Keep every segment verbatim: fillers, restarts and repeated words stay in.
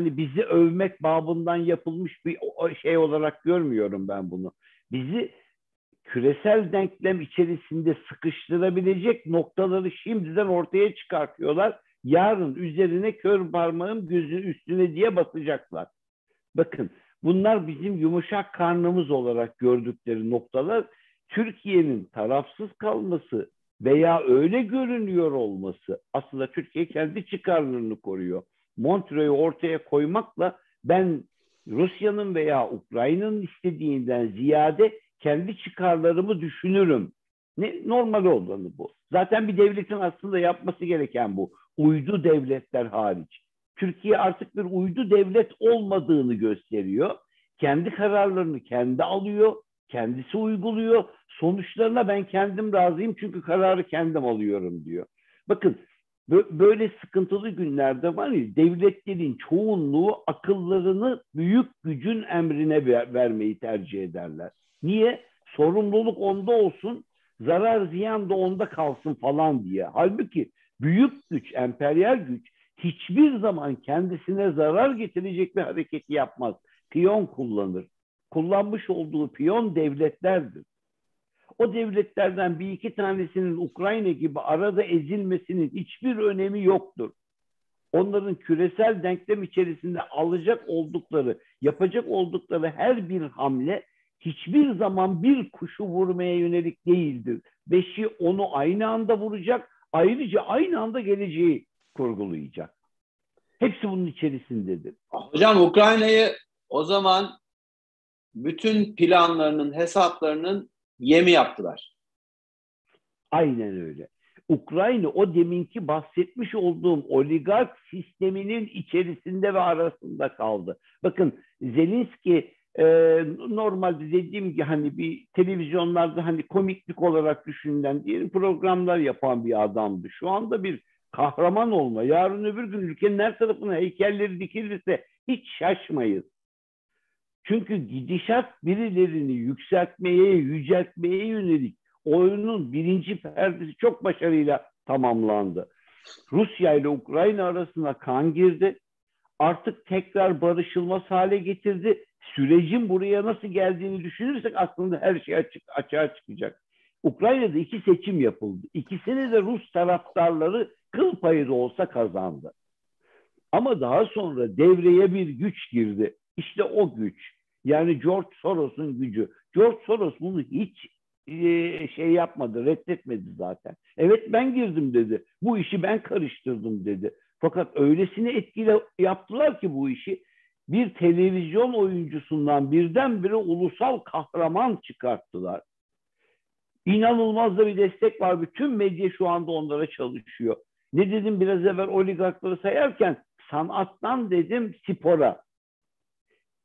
bizi övmek babından yapılmış bir şey olarak görmüyorum ben bunu. Bizi küresel denklem içerisinde sıkıştırabilecek noktaları şimdiden ortaya çıkartıyorlar. Yarın üzerine kör parmağım gözün üstüne diye basacaklar. Bakın, bunlar bizim yumuşak karnımız olarak gördükleri noktalar. Türkiye'nin tarafsız kalması veya öyle görünüyor olması, aslında Türkiye kendi çıkarlarını koruyor. Montrö'yü ortaya koymakla ben Rusya'nın veya Ukrayna'nın istediğinden ziyade kendi çıkarlarımı düşünürüm. Ne, normal olanı bu. Zaten bir devletin aslında yapması gereken bu. Uydu devletler hariç. Türkiye artık bir uydu devlet olmadığını gösteriyor. Kendi kararlarını kendi alıyor, kendisi uyguluyor. Sonuçlarına ben kendim razıyım çünkü kararı kendim alıyorum diyor. Bakın, böyle sıkıntılı günlerde var ya, devletlerin çoğunluğu akıllarını büyük gücün emrine vermeyi tercih ederler. Niye? Sorumluluk onda olsun, zarar ziyan da onda kalsın falan diye. Halbuki büyük güç, emperyal güç hiçbir zaman kendisine zarar getirecek bir hareketi yapmaz. Piyon kullanır. Kullanmış olduğu piyon devletlerdir. O devletlerden bir iki tanesinin Ukrayna gibi arada ezilmesinin hiçbir önemi yoktur. Onların küresel denklem içerisinde alacak oldukları, yapacak oldukları her bir hamle hiçbir zaman bir kuşu vurmaya yönelik değildir. Beşi onu aynı anda vuracak, ayrıca aynı anda geleceği kurgulayacak. Hepsi bunun içerisindedir. Hocam, Ukrayna'yı o zaman bütün planlarının, hesaplarının yemi yaptılar. Aynen öyle. Ukrayna o deminki bahsetmiş olduğum oligark sisteminin içerisinde ve arasında kaldı. Bakın, Zelenskiy e, normalde dediğim gibi hani bir televizyonlarda hani komiklik olarak düşünülen diyelim programlar yapan bir adamdı. Şu anda bir kahraman olma. Yarın öbür gün ülkenin her tarafına heykelleri dikilirse hiç şaşmayız. Çünkü gidişat birilerini yükseltmeye, yüceltmeye yönelik oyunun birinci perdesi çok başarıyla tamamlandı. Rusya ile Ukrayna arasına kan girdi. Artık tekrar barışılmaz hale getirdi. Sürecin buraya nasıl geldiğini düşünürsek aslında her şey açık, açığa çıkacak. Ukrayna'da iki seçim yapıldı. İkisini de Rus taraftarları kıl payı da olsa kazandı. Ama daha sonra devreye bir güç girdi. İşte o güç. Yani George Soros'un gücü. George Soros bunu hiç e, şey yapmadı, reddetmedi zaten. Evet, ben girdim dedi. Bu işi ben karıştırdım dedi. Fakat öylesine etkili yaptılar ki bu işi, bir televizyon oyuncusundan birdenbire ulusal kahraman çıkarttılar. İnanılmaz da bir destek var. Bütün medya şu anda onlara çalışıyor. Ne dedim biraz evvel oligarkları sayarken? Sanattan dedim spora.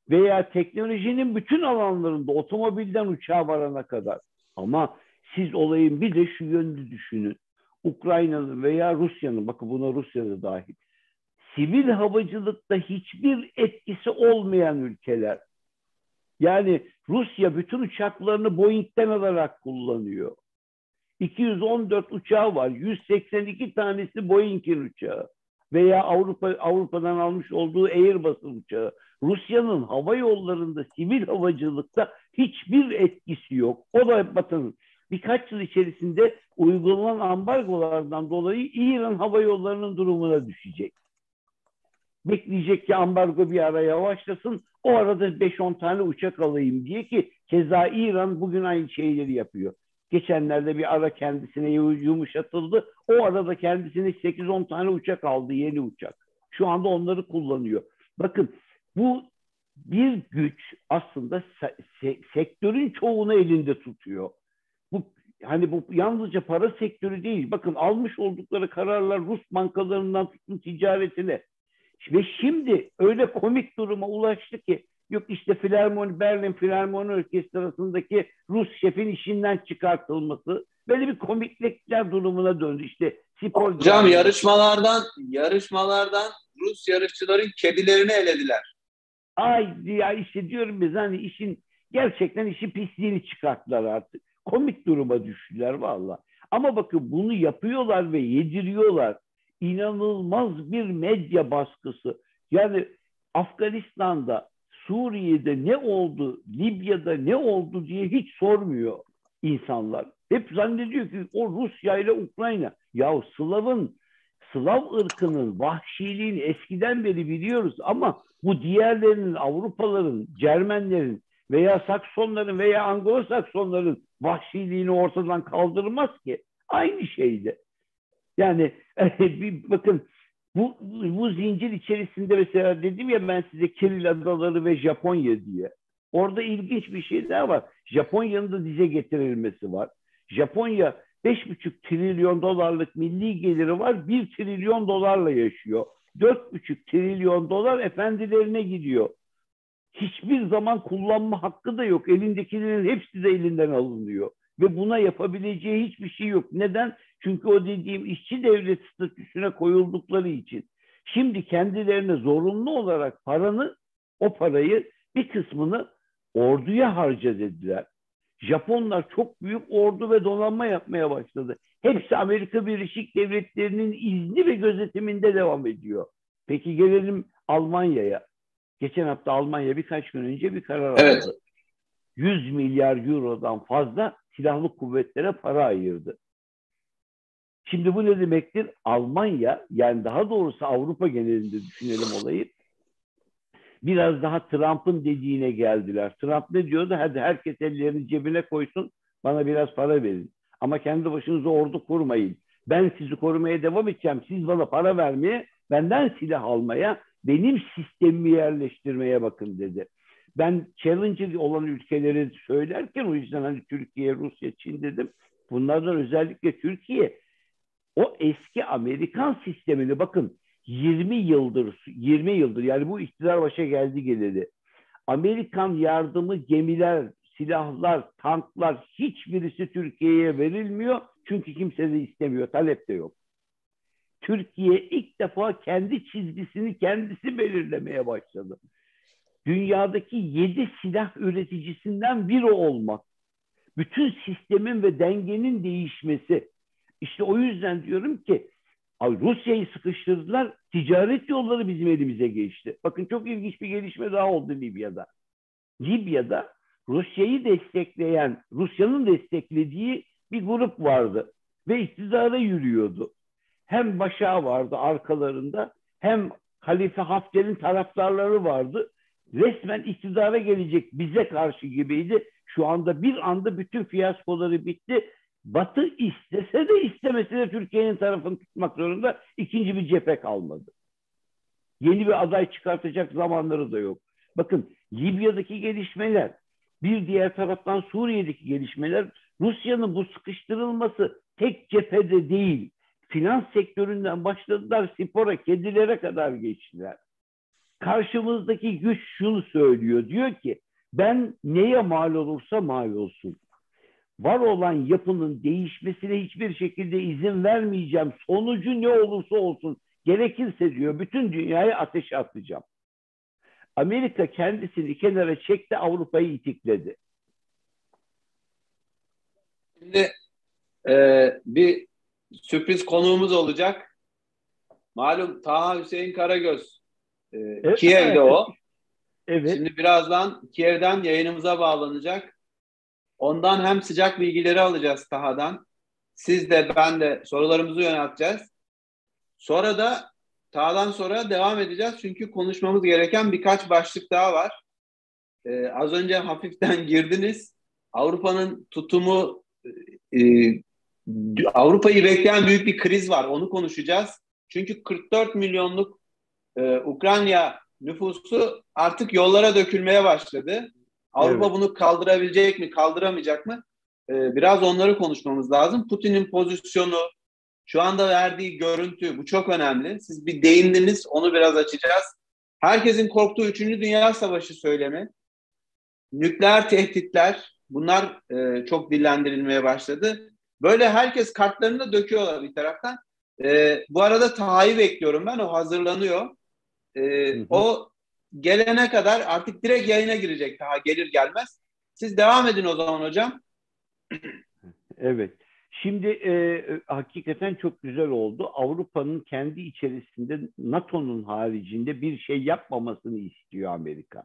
Veya teknolojinin bütün alanlarında, otomobilden uçağa varana kadar. Ama siz olayın bir de şu yönünü düşünün. Ukrayna'nın veya Rusya'nın, bakın buna Rusya'da dahil, sivil havacılıkta hiçbir etkisi olmayan ülkeler. Yani Rusya bütün uçaklarını Boeing'den alarak kullanıyor. iki yüz on dört uçağı var. yüz seksen iki tanesi Boeing'in uçağı. Veya Avrupa Avrupa'dan almış olduğu Airbus'un uçağı. Rusya'nın hava yollarında, sivil havacılıkta hiçbir etkisi yok. O da Batı'nın birkaç yıl içerisinde uygulanan ambargolardan dolayı İran hava yollarının durumuna düşecek. Bekleyecek ki ambargo bir ara yavaşlasın, o arada beş on tane uçak alayım diye, ki keza İran bugün aynı şeyleri yapıyor. Geçenlerde bir ara kendisine yumuşatıldı. O arada kendisine sekiz on tane uçak aldı, yeni uçak. Şu anda onları kullanıyor. Bakın, bu bir güç aslında se- sektörün çoğunu elinde tutuyor. Bu hani bu yalnızca para sektörü değil. Bakın, almış oldukları kararlar Rus bankalarından tutun ticaretine. Ve şimdi öyle komik duruma ulaştı ki, yok işte Filarmoni, Berlin Filarmoni Orkestrası'ndaki Rus şefin işinden çıkartılması, böyle bir komiklikler durumuna döndü. İşte spor. Hocam, yarışmalardan yarışmalardan Rus yarışçıların kedilerini elediler. Ay ya, işte diyorum biz hani işin gerçekten işi pisliğini çıkarttılar artık. Komik duruma düştüler vallahi. Ama bakın, bunu yapıyorlar ve yediriyorlar. İnanılmaz bir medya baskısı. Yani Afganistan'da, Suriye'de ne oldu, Libya'da ne oldu diye hiç sormuyor insanlar. Hep zannediyor ki o Rusya ile Ukrayna. Yahu Slav'ın, Slav ırkının vahşiliğini eskiden beri biliyoruz ama bu diğerlerinin, Avrupaların, Cermenlerin veya Saksonların veya Anglo-Saksonların vahşiliğini ortadan kaldırmaz ki. Aynı şeydi. Yani bir bakın bu, bu zincir içerisinde mesela dedim ya ben size Kiril Adaları ve Japonya diye. Orada ilginç bir şey daha var. Japonya'nın da dize getirilmesi var. Japonya beş buçuk trilyon dolarlık milli geliri var. bir trilyon dolarla yaşıyor. dört buçuk trilyon dolar efendilerine gidiyor. Hiçbir zaman kullanma hakkı da yok. Elindekilerin hepsi de elinden alınıyor. Ve buna yapabileceği hiçbir şey yok. Neden? Çünkü o dediğim işçi devlet statüsüne koyuldukları için. Şimdi kendilerine zorunlu olarak paranı, o parayı bir kısmını orduya harca dediler. Japonlar çok büyük ordu ve donanma yapmaya başladı. Hepsi Amerika Birleşik Devletleri'nin izni ve gözetiminde devam ediyor. Peki gelelim Almanya'ya. Geçen hafta Almanya birkaç gün önce bir karar aldı. Evet. yüz milyar eurodan fazla silahlı kuvvetlere para ayırdı. Şimdi bu ne demektir? Almanya, yani daha doğrusu Avrupa genelinde düşünelim olayı. Biraz daha Trump'ın dediğine geldiler. Trump ne diyordu? Hadi herkes ellerini cebine koysun, bana biraz para verin. Ama kendi başınıza ordu kurmayın. Ben sizi korumaya devam edeceğim. Siz bana para vermeye, benden silah almaya, benim sistemimi yerleştirmeye bakın dedi. Ben challenge olan ülkeleri söylerken o yüzden hani Türkiye, Rusya, Çin dedim. Bunlardan özellikle Türkiye o eski Amerikan sistemini bakın yirmi yıldır yirmi yıldır yani bu iktidar başa geldi geleli Amerikan yardımı gemiler, silahlar, tanklar hiçbirisi Türkiye'ye verilmiyor. Çünkü kimse de istemiyor, talep de yok. Türkiye ilk defa kendi çizgisini kendisi belirlemeye başladı. Dünyadaki yedi silah üreticisinden biri olmak. Bütün sistemin ve dengenin değişmesi. İşte o yüzden diyorum ki Rusya'yı sıkıştırdılar, ticaret yolları bizim elimize geçti. Bakın çok ilginç bir gelişme daha oldu Libya'da. Libya'da Rusya'yı destekleyen, Rusya'nın desteklediği bir grup vardı ve iktidara yürüyordu. Hem Başa vardı arkalarında, hem Halife Hafter'in taraftarları vardı. Resmen iktidara gelecek bize karşı gibiydi. Şu anda bir anda bütün fiyaskoları bitti. Batı istese de istemese de Türkiye'nin tarafını tutmak zorunda, ikinci bir cephe kalmadı. Yeni bir aday çıkartacak zamanları da yok. Bakın Libya'daki gelişmeler, bir diğer taraftan Suriye'deki gelişmeler, Rusya'nın bu sıkıştırılması tek cephede değil. Finans sektöründen başladılar, spora, kedilere kadar geçtiler. Karşımızdaki güç şunu söylüyor, diyor ki ben neye mal olursa mal olsun. Var olan yapının değişmesine hiçbir şekilde izin vermeyeceğim. Sonucu ne olursa olsun, gerekirse diyor bütün dünyayı ateşe atacağım. Amerika kendisini kenara çekti, Avrupa'yı itikledi. Şimdi e, bir sürpriz konuğumuz olacak. Malum Taha Hüseyin Karagöz. E, evet, Kiev'de evet. O. Evet. Şimdi birazdan Kiev'den yayınımıza bağlanacak. Ondan hem sıcak bilgileri alacağız Taha'dan. Siz de ben de sorularımızı yönelteceğiz. Sonra da Taha'dan sonra devam edeceğiz. Çünkü konuşmamız gereken birkaç başlık daha var. Ee, az önce hafiften girdiniz. Avrupa'nın tutumu, e, Avrupa'yı bekleyen büyük bir kriz var. Onu konuşacağız. Çünkü kırk dört milyonluk e, Ukrayna nüfusu artık yollara dökülmeye başladı. Avrupa evet. Bunu kaldırabilecek mi, kaldıramayacak mı? Ee, biraz onları konuşmamız lazım. Putin'in pozisyonu, şu anda verdiği görüntü, bu çok önemli. Siz bir değindiniz, onu biraz açacağız. Herkesin korktuğu üçüncü Dünya Savaşı söylemi, nükleer tehditler, bunlar e, çok dillendirilmeye başladı. Böyle herkes kartlarını da döküyorlar bir taraftan. E, bu arada Taha'yı bekliyorum ben, o hazırlanıyor. E, hı hı. O... Gelene kadar artık direkt yayına girecek daha gelir gelmez. Siz devam edin o zaman hocam. Evet. Şimdi e, hakikaten çok güzel oldu. Avrupa'nın kendi içerisinde NATO'nun haricinde bir şey yapmamasını istiyor Amerika.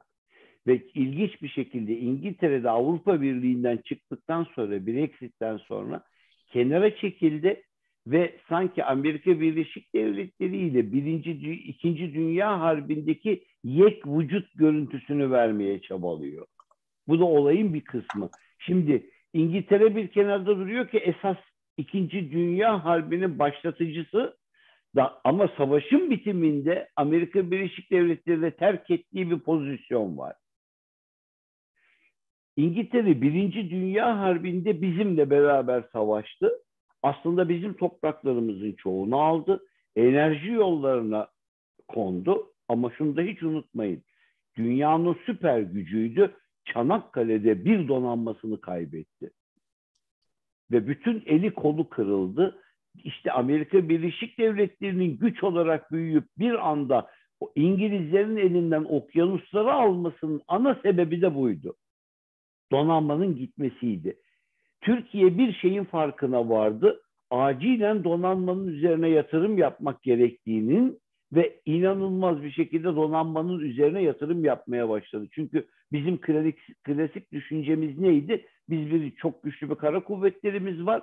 Ve ilginç bir şekilde İngiltere'de Avrupa Birliği'nden çıktıktan sonra, Brexit'ten sonra kenara çekildi ve sanki Amerika Birleşik Devletleri ile birinci, ikinci Dünya Harbi'ndeki yek vücut görüntüsünü vermeye çabalıyor. Bu da olayın bir kısmı. Şimdi İngiltere bir kenarda duruyor ki esas ikinci Dünya Harbi'nin başlatıcısı da, ama savaşın bitiminde Amerika Birleşik Devletleri'de terk ettiği bir pozisyon var. İngiltere Birinci Dünya Harbi'nde bizimle beraber savaştı. Aslında bizim topraklarımızın çoğunu aldı. Enerji yollarına kondu. Ama şunu da hiç unutmayın. Dünyanın süper gücüydü. Çanakkale'de bir donanmasını kaybetti. Ve bütün eli kolu kırıldı. İşte Amerika Birleşik Devletleri'nin güç olarak büyüyüp bir anda o İngilizlerin elinden okyanusları almasının ana sebebi de buydu. Donanmanın gitmesiydi. Türkiye bir şeyin farkına vardı. Acilen donanmanın üzerine yatırım yapmak gerektiğinin ve inanılmaz bir şekilde donanmanın üzerine yatırım yapmaya başladı. Çünkü bizim klasik, klasik düşüncemiz neydi? Biz bir çok güçlü bir kara kuvvetlerimiz var.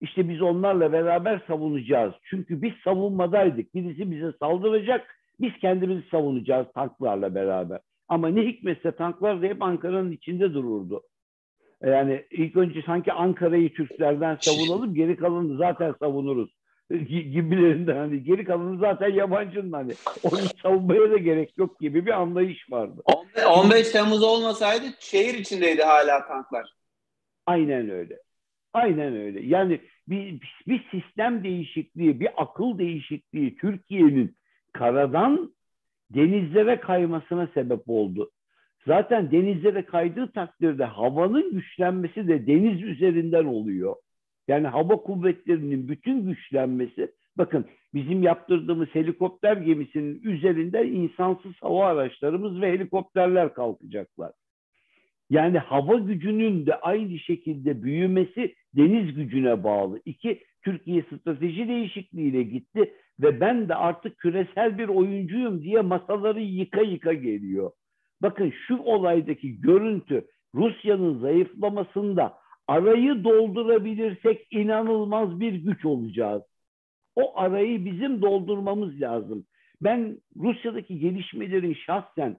İşte biz onlarla beraber savunacağız. Çünkü biz savunmadaydık. Birisi bize saldıracak. Biz kendimizi savunacağız tanklarla beraber. Ama ne hikmetse tanklar da hep Ankara'nın içinde dururdu. Yani ilk önce sanki Ankara'yı Türklerden savunalım, geri kalanı zaten savunuruz gibilerinden. Hani geri kalanı zaten yabancının, hani onu savunmaya da gerek yok gibi bir anlayış vardı. on beş Temmuz olmasaydı şehir içindeydi hala tanklar. Aynen öyle. Aynen öyle. Yani bir, bir sistem değişikliği, bir akıl değişikliği Türkiye'nin karadan denizlere kaymasına sebep oldu. Zaten denizlere kaydığı takdirde havanın güçlenmesi de deniz üzerinden oluyor. Yani hava kuvvetlerinin bütün güçlenmesi, bakın bizim yaptırdığımız helikopter gemisinin üzerinden insansız hava araçlarımız ve helikopterler kalkacaklar. Yani hava gücünün de aynı şekilde büyümesi deniz gücüne bağlı. İki, Türkiye strateji değişikliğiyle gitti ve ben de artık küresel bir oyuncuyum diye masaları yıka yıka geliyor. Bakın şu olaydaki görüntü Rusya'nın zayıflamasında arayı doldurabilirsek inanılmaz bir güç olacağız. O arayı bizim doldurmamız lazım. Ben Rusya'daki gelişmelerin şahsen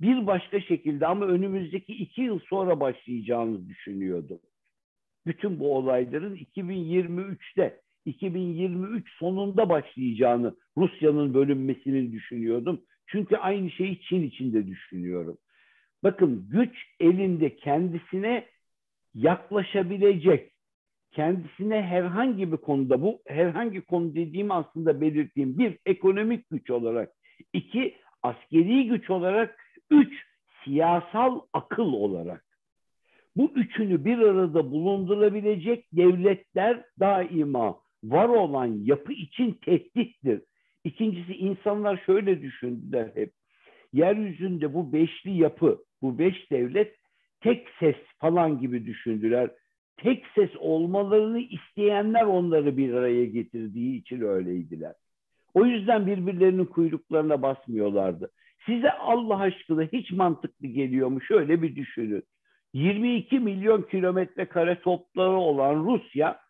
bir başka şekilde ama önümüzdeki iki yıl sonra başlayacağını düşünüyordum. Bütün bu olayların iki bin yirmi üçte, iki bin yirmi üç sonunda başlayacağını, Rusya'nın bölünmesini düşünüyordum. Çünkü aynı şeyi Çin için de düşünüyorum. Bakın güç elinde kendisine yaklaşabilecek, kendisine herhangi bir konuda, bu herhangi konu dediğim aslında belirttiğim bir ekonomik güç olarak, iki askeri güç olarak, üç siyasal akıl olarak. Bu üçünü bir arada bulundurabilecek devletler daima var olan yapı için tehdittir. İkincisi, insanlar şöyle düşündüler hep. Yeryüzünde bu beşli yapı, bu beş devlet tek ses falan gibi düşündüler. Tek ses olmalarını isteyenler onları bir araya getirdiği için öyleydiler. O yüzden birbirlerinin kuyruklarına basmıyorlardı. Size Allah aşkına hiç mantıklı geliyor mu? Şöyle bir düşünün. yirmi iki milyon kilometre kare topları olan Rusya,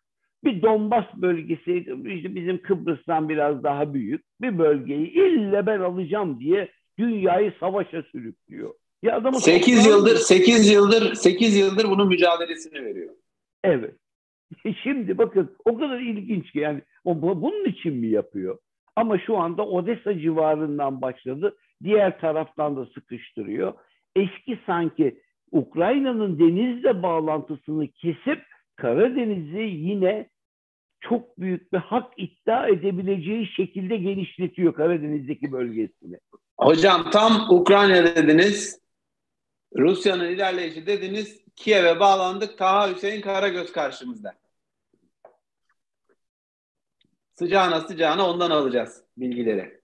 bir Donbas bölgesi, işte bizim Kıbrıs'tan biraz daha büyük bir bölgeyi ille ben alacağım diye dünyayı savaşa sürüklüyor. Ya adamı sekiz yıldır sekiz yıldır sekiz yıldır bunun mücadelesini veriyor. Evet. Şimdi bakın o kadar ilginç ki yani o bunun için mi yapıyor? Ama şu anda Odessa civarından başladı. Diğer taraftan da sıkıştırıyor. Eski sanki Ukrayna'nın denizle bağlantısını kesip Karadeniz'i yine çok büyük bir hak iddia edebileceği şekilde genişletiyor Karadeniz'deki bölgesini. Hocam tam Ukrayna dediniz, Rusya'nın ilerleyişi dediniz, Kiev'e bağlandık, Taha Hüseyin Karagöz karşımızda. Sıcağına sıcağına ondan alacağız bilgileri.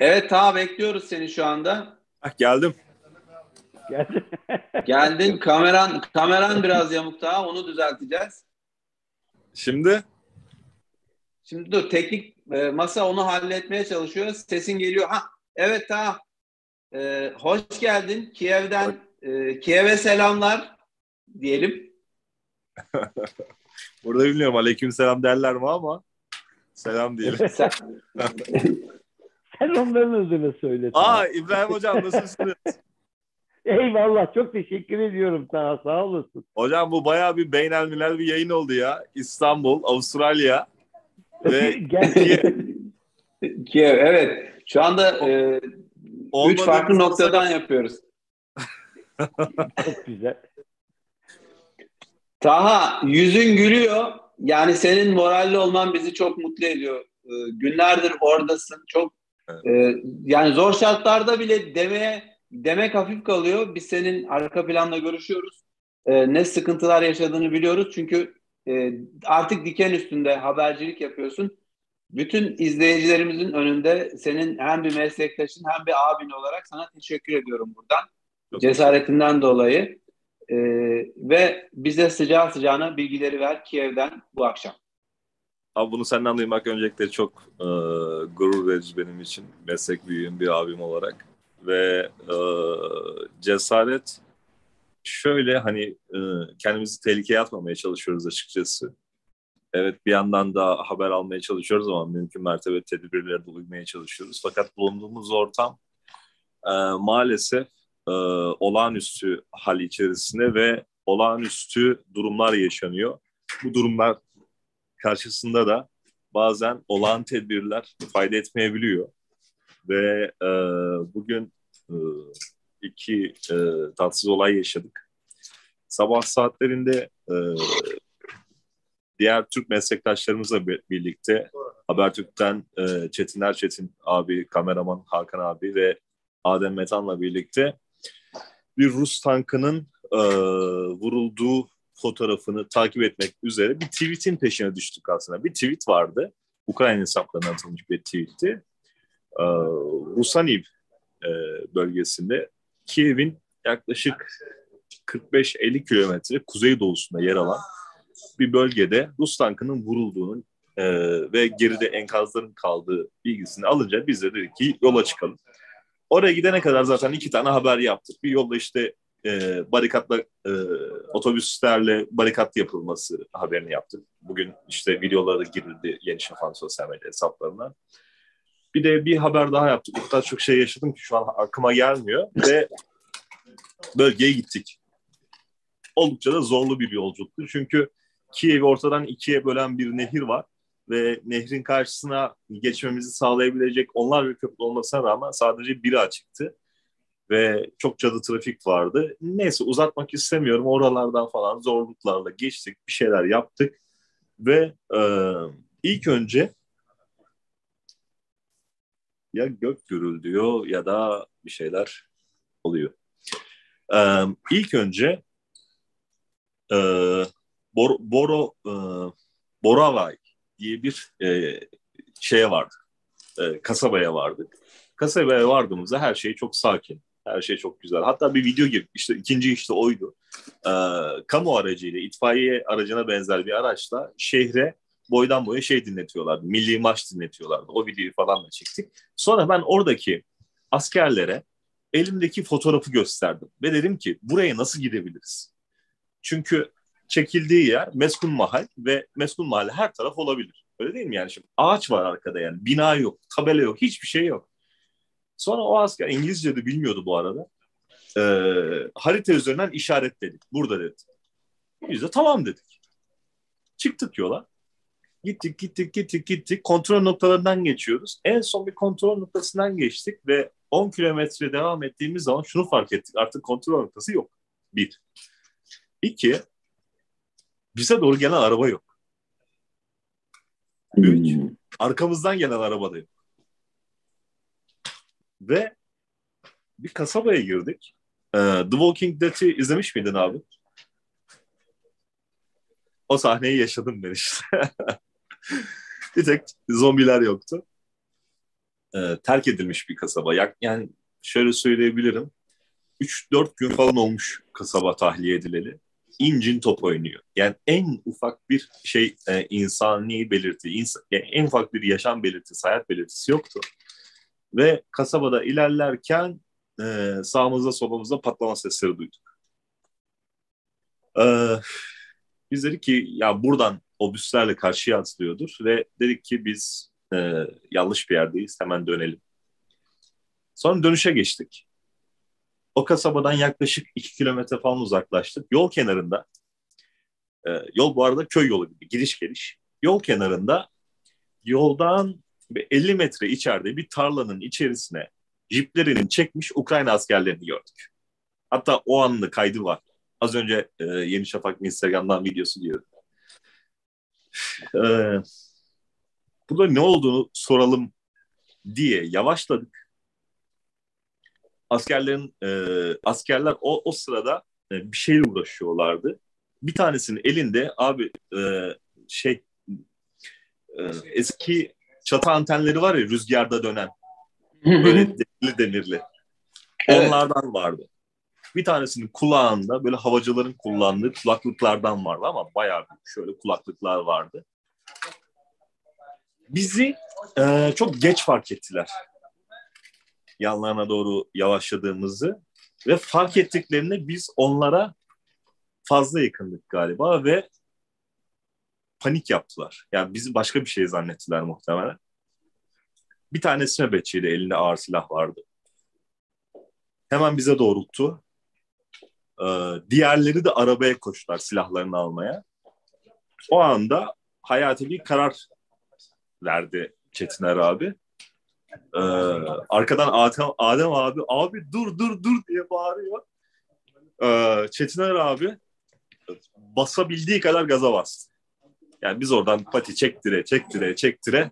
Evet Taha, bekliyoruz seni şu anda. Ah, geldim. Geldim. Geldin. Kameran kameran biraz yamuk Taha. Onu düzelteceğiz. Şimdi? Şimdi dur. Teknik e, masa onu halletmeye çalışıyor. Sesin geliyor. Ha, evet Taha. E, hoş geldin. Kiev'den e, Kiev'e selamlar diyelim. Burada bilmiyorum aleyküm selam derler mi ama selam diyelim. Sen onların özüne söyle. Aa İbrahim Hocam, nasılsınız? Eyvallah, çok teşekkür ediyorum sana, sağ olasın. Hocam bu bayağı bir beynelmiler bir yayın oldu ya. İstanbul, Avustralya ve Kiev. Evet, şu anda e, üç farklı noktadan sana... yapıyoruz. Çok güzel. Taha, yüzün gülüyor. Yani senin moralli olman bizi çok mutlu ediyor. E, günlerdir oradasın, çok Ee, yani zor şartlarda bile demeye demek hafif kalıyor. Biz senin arka planla görüşüyoruz. Ee, ne sıkıntılar yaşadığını biliyoruz. Çünkü e, artık diken üstünde habercilik yapıyorsun. Bütün izleyicilerimizin önünde senin hem bir meslektaşın hem bir abin olarak sana teşekkür ediyorum buradan. Çok cesaretinden dolayı. Ee, ve bize sıcağı sıcağına bilgileri ver Kiev'den bu akşam. Abi bunu senden duymak öncelikle çok e, gurur verici benim için. Meslek büyüğüm, bir abim olarak. Ve e, cesaret şöyle, hani e, kendimizi tehlikeye atmamaya çalışıyoruz açıkçası. Evet, bir yandan da haber almaya çalışıyoruz ama mümkün mertebe tedbirlere de uymaya çalışıyoruz. Fakat bulunduğumuz ortam e, maalesef e, olağanüstü hal içerisinde ve olağanüstü durumlar yaşanıyor. Bu durumlar karşısında da bazen olağan tedbirler fayda etmeyebiliyor. Ve e, bugün e, iki e, tatsız olay yaşadık. Sabah saatlerinde e, diğer Türk meslektaşlarımızla birlikte Habertürk'ten e, Çetiner Çetin abi, kameraman Hakan abi ve Adem Metan'la birlikte bir Rus tankının e, vurulduğu fotoğrafını takip etmek üzere bir tweet'in peşine düştük aslında. Bir tweet vardı. Ukrayna hesaplarına atılmış bir tweet'ti. Ee, Rusaniv e, bölgesinde Kiev'in yaklaşık kırk beş elli kilometre kuzey doğusunda yer alan bir bölgede Rus tankının vurulduğunun e, ve geride enkazların kaldığı bilgisini alınca biz de dedik ki yola çıkalım. Oraya gidene kadar zaten iki tane haber yaptık. Bir yolda işte E, barikatla e, otobüslerle barikat yapılması haberini yaptık. Bugün işte videoları girildi Yeni Şafak'ın sosyal medya hesaplarına. Bir de bir haber daha yaptık. O kadar çok şey yaşadım ki şu an aklıma gelmiyor. Ve bölgeye gittik. Oldukça da zorlu bir yolculuktu. Çünkü Kiev'i ortadan ikiye bölen bir nehir var. Ve nehrin karşısına geçmemizi sağlayabilecek onlarca köprü olmasına rağmen sadece biri açıktı. Ve çok cadı trafik vardı. Neyse, uzatmak istemiyorum. Oralardan falan zorluklarla geçtik. Bir şeyler yaptık. Ve e, ilk önce ya gök gürülüyor ya da bir şeyler oluyor. E, ilk önce e, Bor- Boro e, Boravay diye bir e, şeye vardık. E, kasabaya vardık. Kasabaya vardığımızda her şey çok sakin. Her şey çok güzel. Hatta bir video gibi, işte ikinci işte oydu. Ee, kamu aracıyla, itfaiye aracına benzer bir araçla şehre boydan boya şey dinletiyorlardı. Milli maç dinletiyorlardı. O videoyu falan da çektik. Sonra ben oradaki askerlere elimdeki fotoğrafı gösterdim. Ve dedim ki buraya nasıl gidebiliriz? Çünkü çekildiği yer meskun mahal ve meskun mahalle her taraf olabilir. Öyle değil mi yani? Şimdi ağaç var arkada yani. Bina yok, tabela yok, hiçbir şey yok. Sonra o asker İngilizce de bilmiyordu bu arada. Ee, harita üzerinden işaretledik. Burada dedi. Biz de tamam dedik. Çıktık yola. Gittik, gittik, gittik, gittik. Kontrol noktalarından geçiyoruz. En son bir kontrol noktasından geçtik ve on kilometre devam ettiğimiz zaman şunu fark ettik. Artık kontrol noktası yok. Bir. İki. Bize doğru gelen araba yok. Üç. Arkamızdan gelen araba da yok. Ve bir kasabaya girdik. The Walking Dead'i izlemiş miydin abi? O sahneyi yaşadım ben işte. Bir tek zombiler yoktu. e, terk edilmiş bir kasaba. Yani şöyle söyleyebilirim, üç dört gün falan olmuş kasaba tahliye edileli. İncin top oynuyor. Yani en ufak bir şey, e, insani belirti, insan, yani en ufak bir yaşam belirtisi, hayat belirtisi yoktu. Ve kasabada ilerlerken e, sağımızda solumuzda patlama sesleri duyduk. Ee, biz dedik ki ya buradan obüslerle karşıya atlıyordur ve dedik ki biz e, yanlış bir yerdeyiz, hemen dönelim. Sonra dönüşe geçtik. O kasabadan yaklaşık iki kilometre falan uzaklaştık. Yol kenarında, e, yol bu arada köy yolu gibi giriş geliş. Yol kenarında, yoldan elli metre içeride bir tarlanın içerisine jiplerinin çekmiş Ukrayna askerlerini gördük. Hatta o anlı kaydı var. Az önce e, Yeni Şafak'ın Instagram'dan videosu diyor. E, burada ne olduğunu soralım diye yavaşladık. Askerlerin e, askerler o o sırada e, bir şeyle uğraşıyorlardı. Bir tanesinin elinde abi e, şey e, eski çatı antenleri var ya, rüzgarda dönen böyle demirli demirli. Evet. Onlardan vardı. Bir tanesinin kulağında böyle havacıların kullandığı kulaklıklardan vardı ama bayağı şöyle kulaklıklar vardı. Bizi e, çok geç fark ettiler. Yanlarına doğru yavaşladığımızı ve fark ettiklerini biz onlara fazla yakındık galiba ve panik yaptılar. Yani bizi başka bir şey zannettiler muhtemelen. Bir tanesi nöbetçiydi, elinde ağır silah vardı. Hemen bize doğrulttu. Ee, diğerleri de arabaya koştular silahlarını almaya. O anda hayati bir karar verdi Çetiner abi. Ee, arkadan Adem, Adem abi abi dur dur dur diye bağırıyor. Ee, Çetiner abi basabildiği kadar gaza bastı. Yani biz oradan pati çektire çektire çektire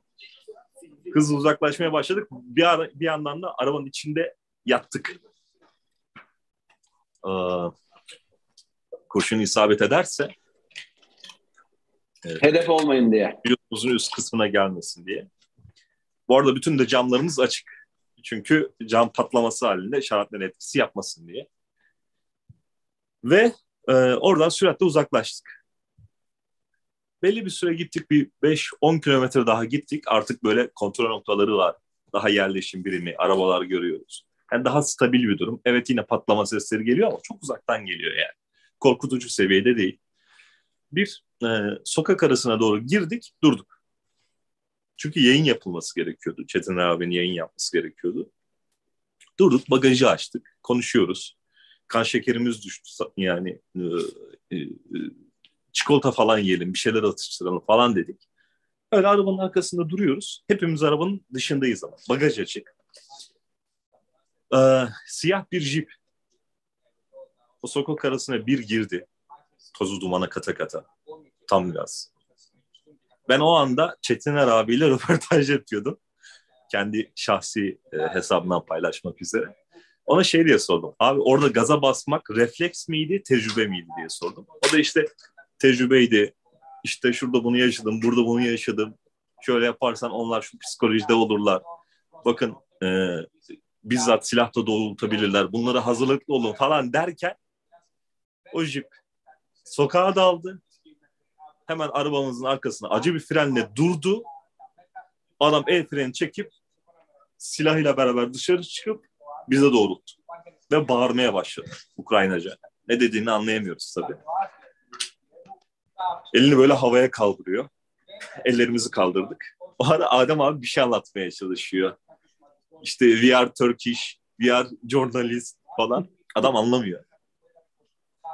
hızlı uzaklaşmaya başladık. Bir, ara, bir yandan da arabanın içinde yattık. Ee, kurşun isabet ederse evet, hedef olmayın diye. Yüzümüzün üst kısmına gelmesin diye. Bu arada bütün de camlarımız açık. Çünkü cam patlaması halinde şarapnel etkisi yapmasın diye. Ve e, oradan süratle uzaklaştık. Belli bir süre gittik. Bir beş on kilometre daha gittik. Artık böyle kontrol noktaları var. Daha yerleşim birimi, arabalar görüyoruz. Yani daha stabil bir durum. Evet, yine patlama sesleri geliyor ama çok uzaktan geliyor yani. Korkutucu seviyede değil. Bir e, sokak arasına doğru girdik, durduk. Çünkü yayın yapılması gerekiyordu. Çetiner abinin yayın yapması gerekiyordu. Durduk, bagajı açtık, konuşuyoruz. Kan şekerimiz düştü yani. E, e, çikolata falan yiyelim, bir şeyler atıştıralım falan dedik. Öyle arabanın arkasında duruyoruz. Hepimiz arabanın dışındayız ama. Bagaj açık. E, siyah bir jip. O sokak arasına bir girdi. Tozu dumana kata kata. Tam gaz. Ben o anda Çetiner abiyle röportaj yapıyordum. Kendi şahsi e, hesabından paylaşmak üzere. Ona şey diye sordum. Abi orada gaza basmak refleks miydi, tecrübe miydi diye sordum. O da işte tecrübeydi. İşte şurada bunu yaşadım, burada bunu yaşadım. Şöyle yaparsan onlar şu psikolojide olurlar. Bakın e, bizzat silahla doğrultabilirler. Bunlara hazırlıklı olun falan derken o jip sokağa daldı. Hemen arabamızın arkasına acı bir frenle durdu. Adam el freni çekip silahıyla beraber dışarı çıkıp bize doğrulttu. Ve bağırmaya başladı Ukraynaca. Ne dediğini anlayamıyoruz tabii. Elini böyle havaya kaldırıyor. Ellerimizi kaldırdık. O ara Adem abi bir şey anlatmaya çalışıyor. İşte we are Turkish, we are journalist falan. Adam anlamıyor.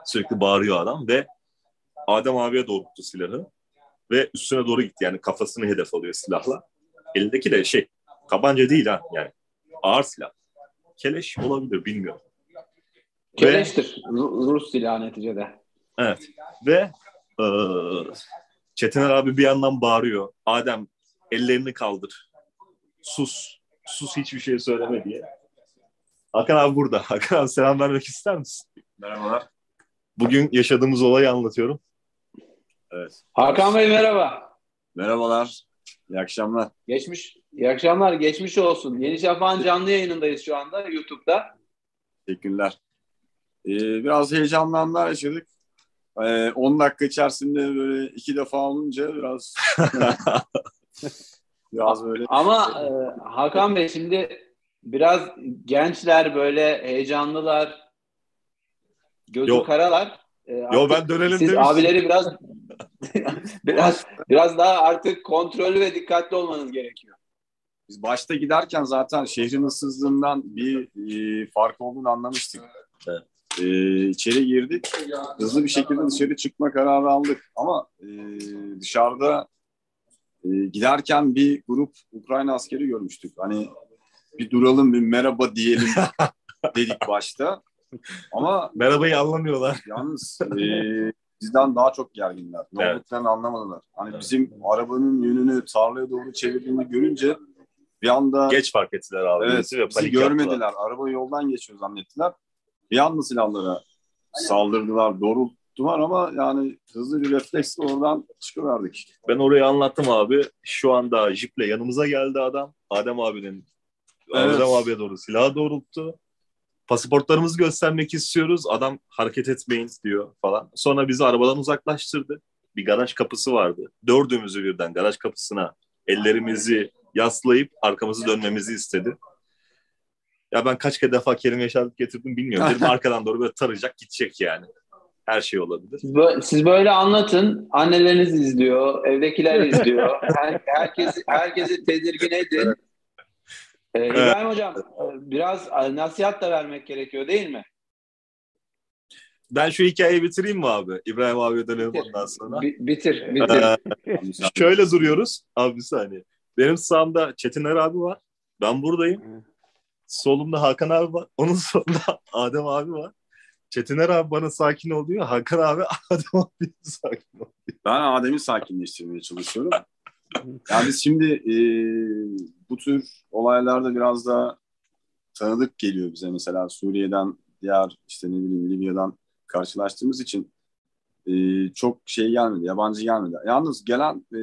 Sürekli bağırıyor adam ve Adem abiye doğrulttu silahı ve üstüne doğru gitti. Yani kafasını hedef alıyor silahla. Elindeki de şey, tabanca değil ha yani. Ağır silah. Keleş olabilir, bilmiyorum. Keleştir. Ve, Rus silahı neticede. Evet. Ve e, Çetiner abi bir yandan bağırıyor. Adem ellerini kaldır. Sus. Sus, hiçbir şey söyleme diye. Hakan abi burada. Hakan abi selam vermek ister misin? Merhabalar. Bugün yaşadığımız olayı anlatıyorum. Evet. Hakan Bey merhaba. Merhabalar. İyi akşamlar. Geçmiş. İyi akşamlar. Geçmiş olsun. Yeni Şafak'ın canlı yayınındayız şu anda YouTube'da. Teşekkürler. Ee, biraz heyecanlı anlar yaşadık. Ee, on dakika içerisinde böyle iki defa olunca biraz biraz böyle. Ama e, Hakan Bey, şimdi biraz gençler böyle heyecanlılar, gözü yo, karalar. Ee, yo ben dönelim siz demiştim. Abileri biraz biraz biraz daha artık kontrollü ve dikkatli olmanız gerekiyor. Biz başta giderken zaten şehrin ıssızlığından bir e, fark olduğunu anlamıştık. Evet. Ee, içeri girdik. Hızlı bir şekilde dışarı çıkma kararı aldık. Ama e, dışarıda e, giderken bir grup Ukrayna askeri görmüştük. Hani bir duralım, bir merhaba diyelim dedik başta. Ama merhabayı anlamıyorlar. Yalnız e, bizden daha çok gerginler. Ne evet. olduklarını anlamadılar. Hani evet. bizim arabanın yönünü tarlaya doğru çevirdiğini görünce bir anda geç fark ettiler abi. Evet, bizi yaptılar. Görmediler. Araba yoldan geçiyor zannettiler. Bir anda silahlara saldırdılar, doğrulttular ama yani hızlı bir refleksle oradan çıkıverdik. Ben orayı anlattım abi. Şu anda jiple yanımıza geldi adam. Adem abinin, evet. Adem abiye doğru silahı doğrulttu. Pasaportlarımızı göstermek istiyoruz. Adam hareket etmeyin diyor falan. Sonra bizi arabadan uzaklaştırdı. Bir garaj kapısı vardı. Dördümüzü birden garaj kapısına ellerimizi yaslayıp arkamızı dönmemizi istedi. Ya ben kaç defa kelime şahit getirdim bilmiyorum. Dedim arkadan doğru böyle tarayacak, gidecek yani. Her şey olabilir. Siz böyle, siz böyle anlatın. Anneleriniz izliyor, evdekiler izliyor. Her, herkesi, herkesi tedirgin edin. Ee, İbrahim Hocam, biraz nasihat da vermek gerekiyor değil mi? Ben şu hikayeyi bitireyim mi abi? İbrahim abiye dönelim ondan sonra. B- bitir, bitir. Ee, şöyle duruyoruz. Abi bir saniye. Benim sağımda Çetiner abi var. Ben buradayım. Solumda Hakan abi var. Onun solunda Adem abi var. Çetiner abi bana sakin ol diyor. Hakan abi Adem abi sakin ol diyor. Ben Adem'i sakinleştirmeye çalışıyorum. Yani biz şimdi e, bu tür olaylarda biraz daha tanıdık geliyor bize. Mesela Suriye'den, diğer işte ne bileyim Libya'dan karşılaştığımız için e, çok şey gelmedi. Yabancı gelmedi. Yalnız gelen e,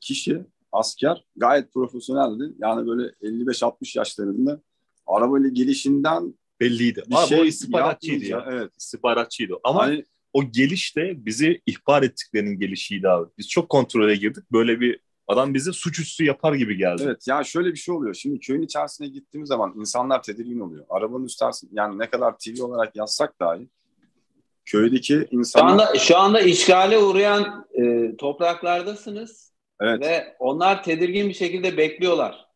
kişi, asker gayet profesyoneldi. Yani böyle elli beş altmış yaşlarında arabayla gelişinden belliydi. Bir abi şey o istihbaratçıydı ya. Evet. İstihbaratçıydı. Ama hani, o geliş de bizi ihbar ettiklerinin gelişiydi abi. Biz çok kontrole girdik. Böyle bir adam bizi suçüstü yapar gibi geldi. Evet. Ya yani şöyle bir şey oluyor. Şimdi köyün içerisine gittiğimiz zaman insanlar tedirgin oluyor. Arabanın üstersine yani ne kadar T V olarak yazsak dahi köydeki insanlar... Şu anda, şu anda işgale uğrayan e, topraklardasınız. Evet. Ve onlar tedirgin bir şekilde bekliyorlar.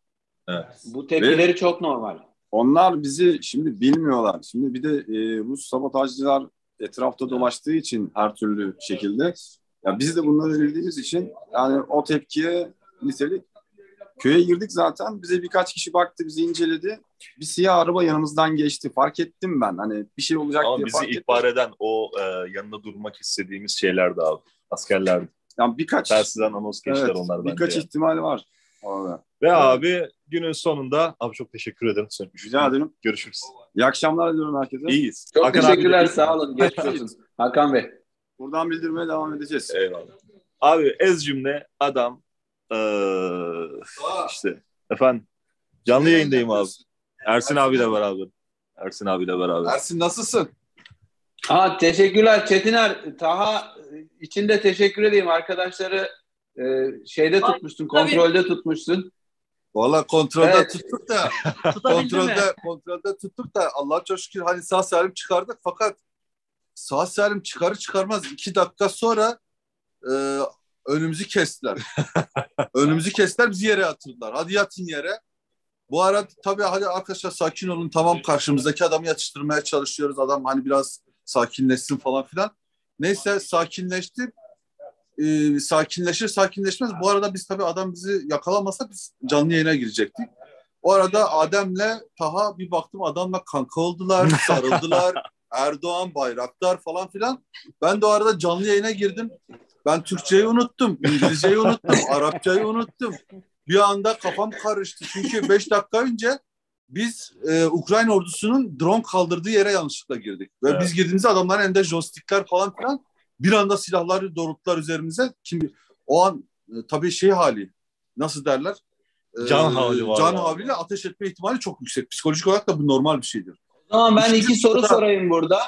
Evet. Bu tepkileri ve çok normal. Onlar bizi şimdi bilmiyorlar. Şimdi bir de e, Rus sabotajcılar etrafta evet. dolaştığı için her türlü şekilde. Ya biz de bunları bildiğimiz için yani o tepkiye nitelik köye girdik zaten. Bize birkaç kişi baktı, bizi inceledi. Bir siyah araba yanımızdan geçti. Fark ettim ben. Hani bir şey olacak ama diye fark ettim. Bizi ihbar eden o e, yanına durmak istediğimiz şeylerdi abi. Askerlerdi. Yani birkaç tersizden anons geçler evet, onlar bence. Birkaç yani. ihtimali var. Orada. Ve evet. abi günün sonunda abi çok teşekkür ederim. Rica ederim. Görüşürüz. İyi akşamlar diliyorum herkese. İyiyiz. Çok Hakan teşekkürler. Abi, sağ olun. Görüşürüz. Hakan Bey. Buradan bildirmeye devam edeceğiz. Eyvallah. Abi ez cümle adam ee, işte efendim canlı yayındayım abi. Ersin abiyle beraber. Ersin abiyle beraber. Ersin nasılsın? Ha, teşekkürler Çetiner. Taha için de teşekkür edeyim. Arkadaşları e, şeyde tutmuşsun, kontrolde tutmuşsun. Valla kontrolde evet. tuttuk da kontrolde, kontrolde tuttuk da Allah'a çok şükür hani sağ salim çıkardık fakat sağ salim çıkarı çıkarmaz iki dakika sonra e, önümüzü kestiler. önümüzü kestiler, bizi yere atırdılar. Hadi yatın yere. Bu arada tabii hadi arkadaşlar sakin olun tamam karşımızdaki adamı yatıştırmaya çalışıyoruz. Adam hani biraz sakinleşsin falan filan. Neyse sakinleşti. Ee, sakinleşir sakinleşmez. Bu arada biz tabii adam bizi yakalamasa biz canlı yayına girecektik. O arada Adem'le Taha bir baktım adamla kanka oldular, sarıldılar. Erdoğan, Bayraktar falan filan. Ben de o arada canlı yayına girdim. Ben Türkçeyi unuttum, İngilizceyi unuttum, Arapçayı unuttum. Bir anda kafam karıştı. Çünkü beş dakika önce biz e, Ukrayna ordusunun drone kaldırdığı yere yanlışlıkla girdik. Ve evet. biz girdiğimizde adamların elinde joystickler falan filan bir anda silahları doğrulttular üzerimize. Kim, o an e, tabii şey hali nasıl derler? Can havli var. Can havliyle ateş etme ihtimali çok yüksek. Psikolojik olarak da bu normal bir şeydir. Tamam, ben iki soru sorayım burada.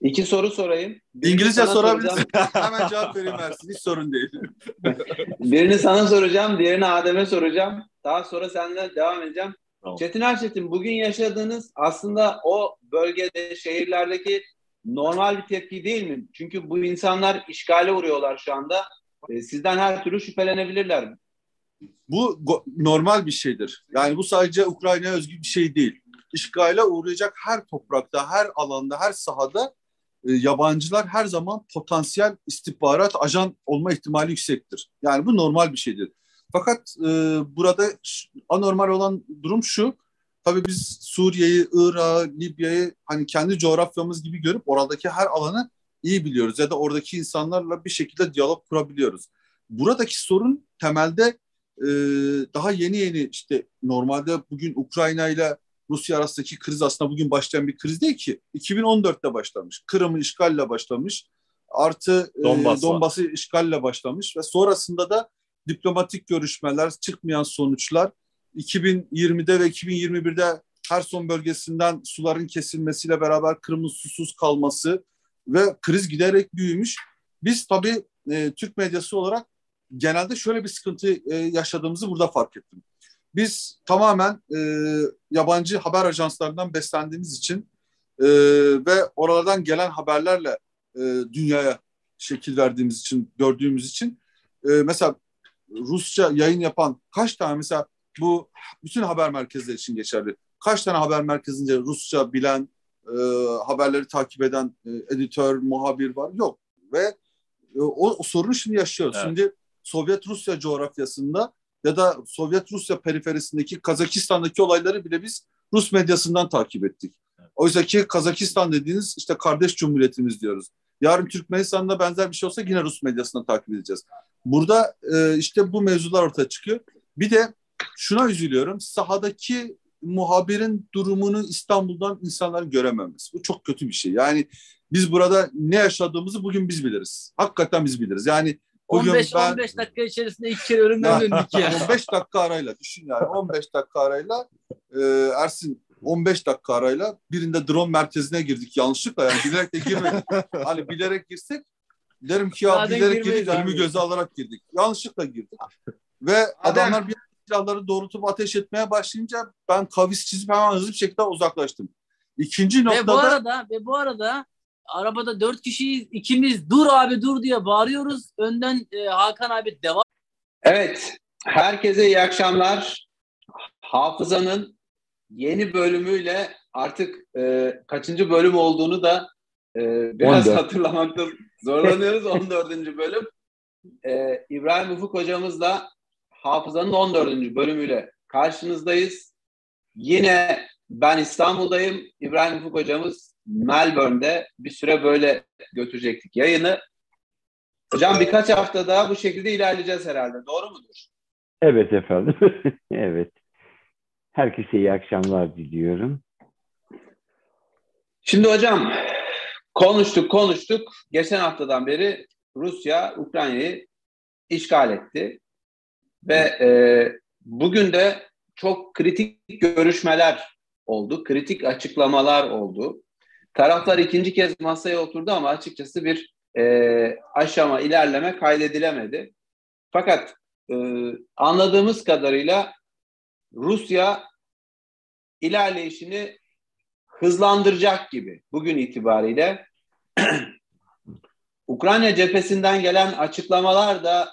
İki soru sorayım. Birini İngilizce sorabilirsin. Hemen cevap vereyim Ersin. Hiç sorun değil. Birini sana soracağım, diğerini Adem'e soracağım. Daha sonra seninle devam edeceğim. Tamam. Çetiner Çetin, bugün yaşadığınız aslında o bölgede, şehirlerdeki normal bir tepki değil mi? Çünkü bu insanlar işgale uğruyorlar şu anda. Sizden her türlü şüphelenebilirler mi? Bu normal bir şeydir. Yani bu sadece Ukrayna'ya özgü bir şey değil. İşgale uğrayacak her toprakta, her alanda, her sahada e, yabancılar her zaman potansiyel istihbarat ajan olma ihtimali yüksektir. Yani bu normal bir şeydir. Fakat e, burada anormal olan durum şu. Tabii biz Suriye'yi, Irak'ı, Libya'yı hani kendi coğrafyamız gibi görüp oradaki her alanı iyi biliyoruz. Ya da oradaki insanlarla bir şekilde diyalog kurabiliyoruz. Buradaki sorun temelde e, daha yeni yeni işte normalde bugün Ukrayna ile Rusya arasındaki kriz aslında bugün başlayan bir kriz değil ki. iki bin on dörtte başlamış. Kırım'ı işgalle başlamış. Artı Donbas e, Donbas'ı işgalle başlamış. Ve sonrasında da diplomatik görüşmeler, çıkmayan sonuçlar. iki bin yirmide ve iki bin yirmi birde Herson bölgesinden suların kesilmesiyle beraber Kırım'ın susuz kalması ve kriz giderek büyümüş. Biz tabii e, Türk medyası olarak genelde şöyle bir sıkıntı e, yaşadığımızı burada fark ettim. Biz tamamen e, yabancı haber ajanslarından beslendiğimiz için e, ve oralardan gelen haberlerle e, dünyaya şekil verdiğimiz için, gördüğümüz için e, mesela Rusça yayın yapan kaç tane mesela bu bütün haber merkezleri için geçerli. Kaç tane haber merkezinde Rusça bilen, e, haberleri takip eden e, editör, muhabir var? Yok. Ve e, o, o sorunu şimdi yaşıyoruz. Evet. Şimdi Sovyet Rusya coğrafyasında ya da Sovyet Rusya periferisindeki Kazakistan'daki olayları bile biz Rus medyasından takip ettik. Evet. Oysa ki Kazakistan dediğiniz işte kardeş cumhuriyetimiz diyoruz. Yarın Türkmenistan'da benzer bir şey olsa yine Rus medyasından takip edeceğiz. Burada e, işte bu mevzular ortaya çıkıyor. Bir de şuna üzülüyorum. Sahadaki muhabirin durumunu İstanbul'dan insanlar görememesi. Bu çok kötü bir şey. Yani biz burada ne yaşadığımızı bugün biz biliriz. Hakikaten biz biliriz. Yani on beş on beş dakika içerisinde iki kere ölümden döndük ya. on beş dakika arayla düşün yani. on beş dakika arayla e, Ersin on beş dakika arayla birinde drone merkezine girdik yanlışlıkla yani bilerek de girmedik. Hani bilerek girsek derim ki ya zaten bilerek girdik ölümü göze alarak girdik. Yanlışlıkla girdik. Ve Adem, adamlar bir silahları doğrultup ateş etmeye başlayınca ben kavis çizip hemen hızlı bir şekilde uzaklaştım. İkinci noktada ve bu arada ve bu arada arabada dört kişiyiz. İkimiz dur abi dur diye bağırıyoruz. Önden e, Hakan abi devam. Evet. Herkese iyi akşamlar. Hafızanın yeni bölümüyle artık e, kaçıncı bölüm olduğunu da e, biraz on dört hatırlamakta zorlanıyoruz. on dört. bölüm. E, İbrahim Ufuk hocamızla Hafızanın on dördüncü bölümüyle karşınızdayız. Yine ben İstanbul'dayım. İbrahim Ufuk hocamız Melbourne'de bir süre böyle götürecektik yayını. Hocam birkaç hafta daha bu şekilde ilerleyeceğiz herhalde. Doğru mudur? Evet efendim. Evet. Herkese iyi akşamlar diliyorum. Şimdi hocam konuştuk konuştuk. Geçen haftadan beri Rusya Ukrayna'yı işgal etti. Ve e, bugün de çok kritik görüşmeler oldu. Kritik açıklamalar oldu. Taraflar ikinci kez masaya oturdu ama açıkçası bir e, aşama, ilerleme kaydedilemedi. Fakat e, anladığımız kadarıyla Rusya ilerleyişini hızlandıracak gibi bugün itibariyle. Ukrayna cephesinden gelen açıklamalar da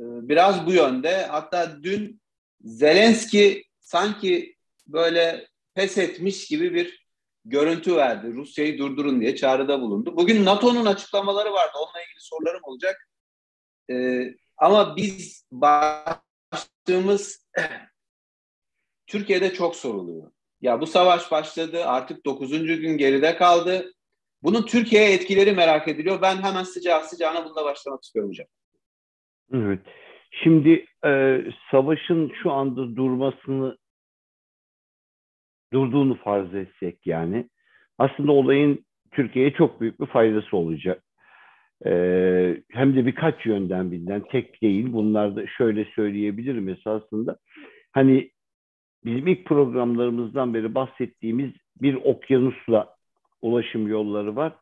e, biraz bu yönde. Hatta dün Zelenskiy sanki böyle pes etmiş gibi bir görüntü verdi. Rusya'yı durdurun diye çağrıda bulundu. Bugün NATO'nun açıklamaları vardı. Onunla ilgili sorularım olacak. Ee, ama biz başladığımız Türkiye'de çok soruluyor. Ya bu savaş başladı. Artık dokuzuncu gün geride kaldı. Bunun Türkiye'ye etkileri merak ediliyor. Ben hemen sıcağı sıcağına bununla başlamak istiyorum hocam. Evet. Şimdi e, savaşın şu anda durmasını durduğunu farz etsek yani. Aslında olayın Türkiye'ye çok büyük bir faydası olacak. Ee, hem de birkaç yönden bilinen, tek değil. Bunlar da şöyle söyleyebilirim esasında. Hani bizim ilk programlarımızdan beri bahsettiğimiz bir okyanusla ulaşım yolları var.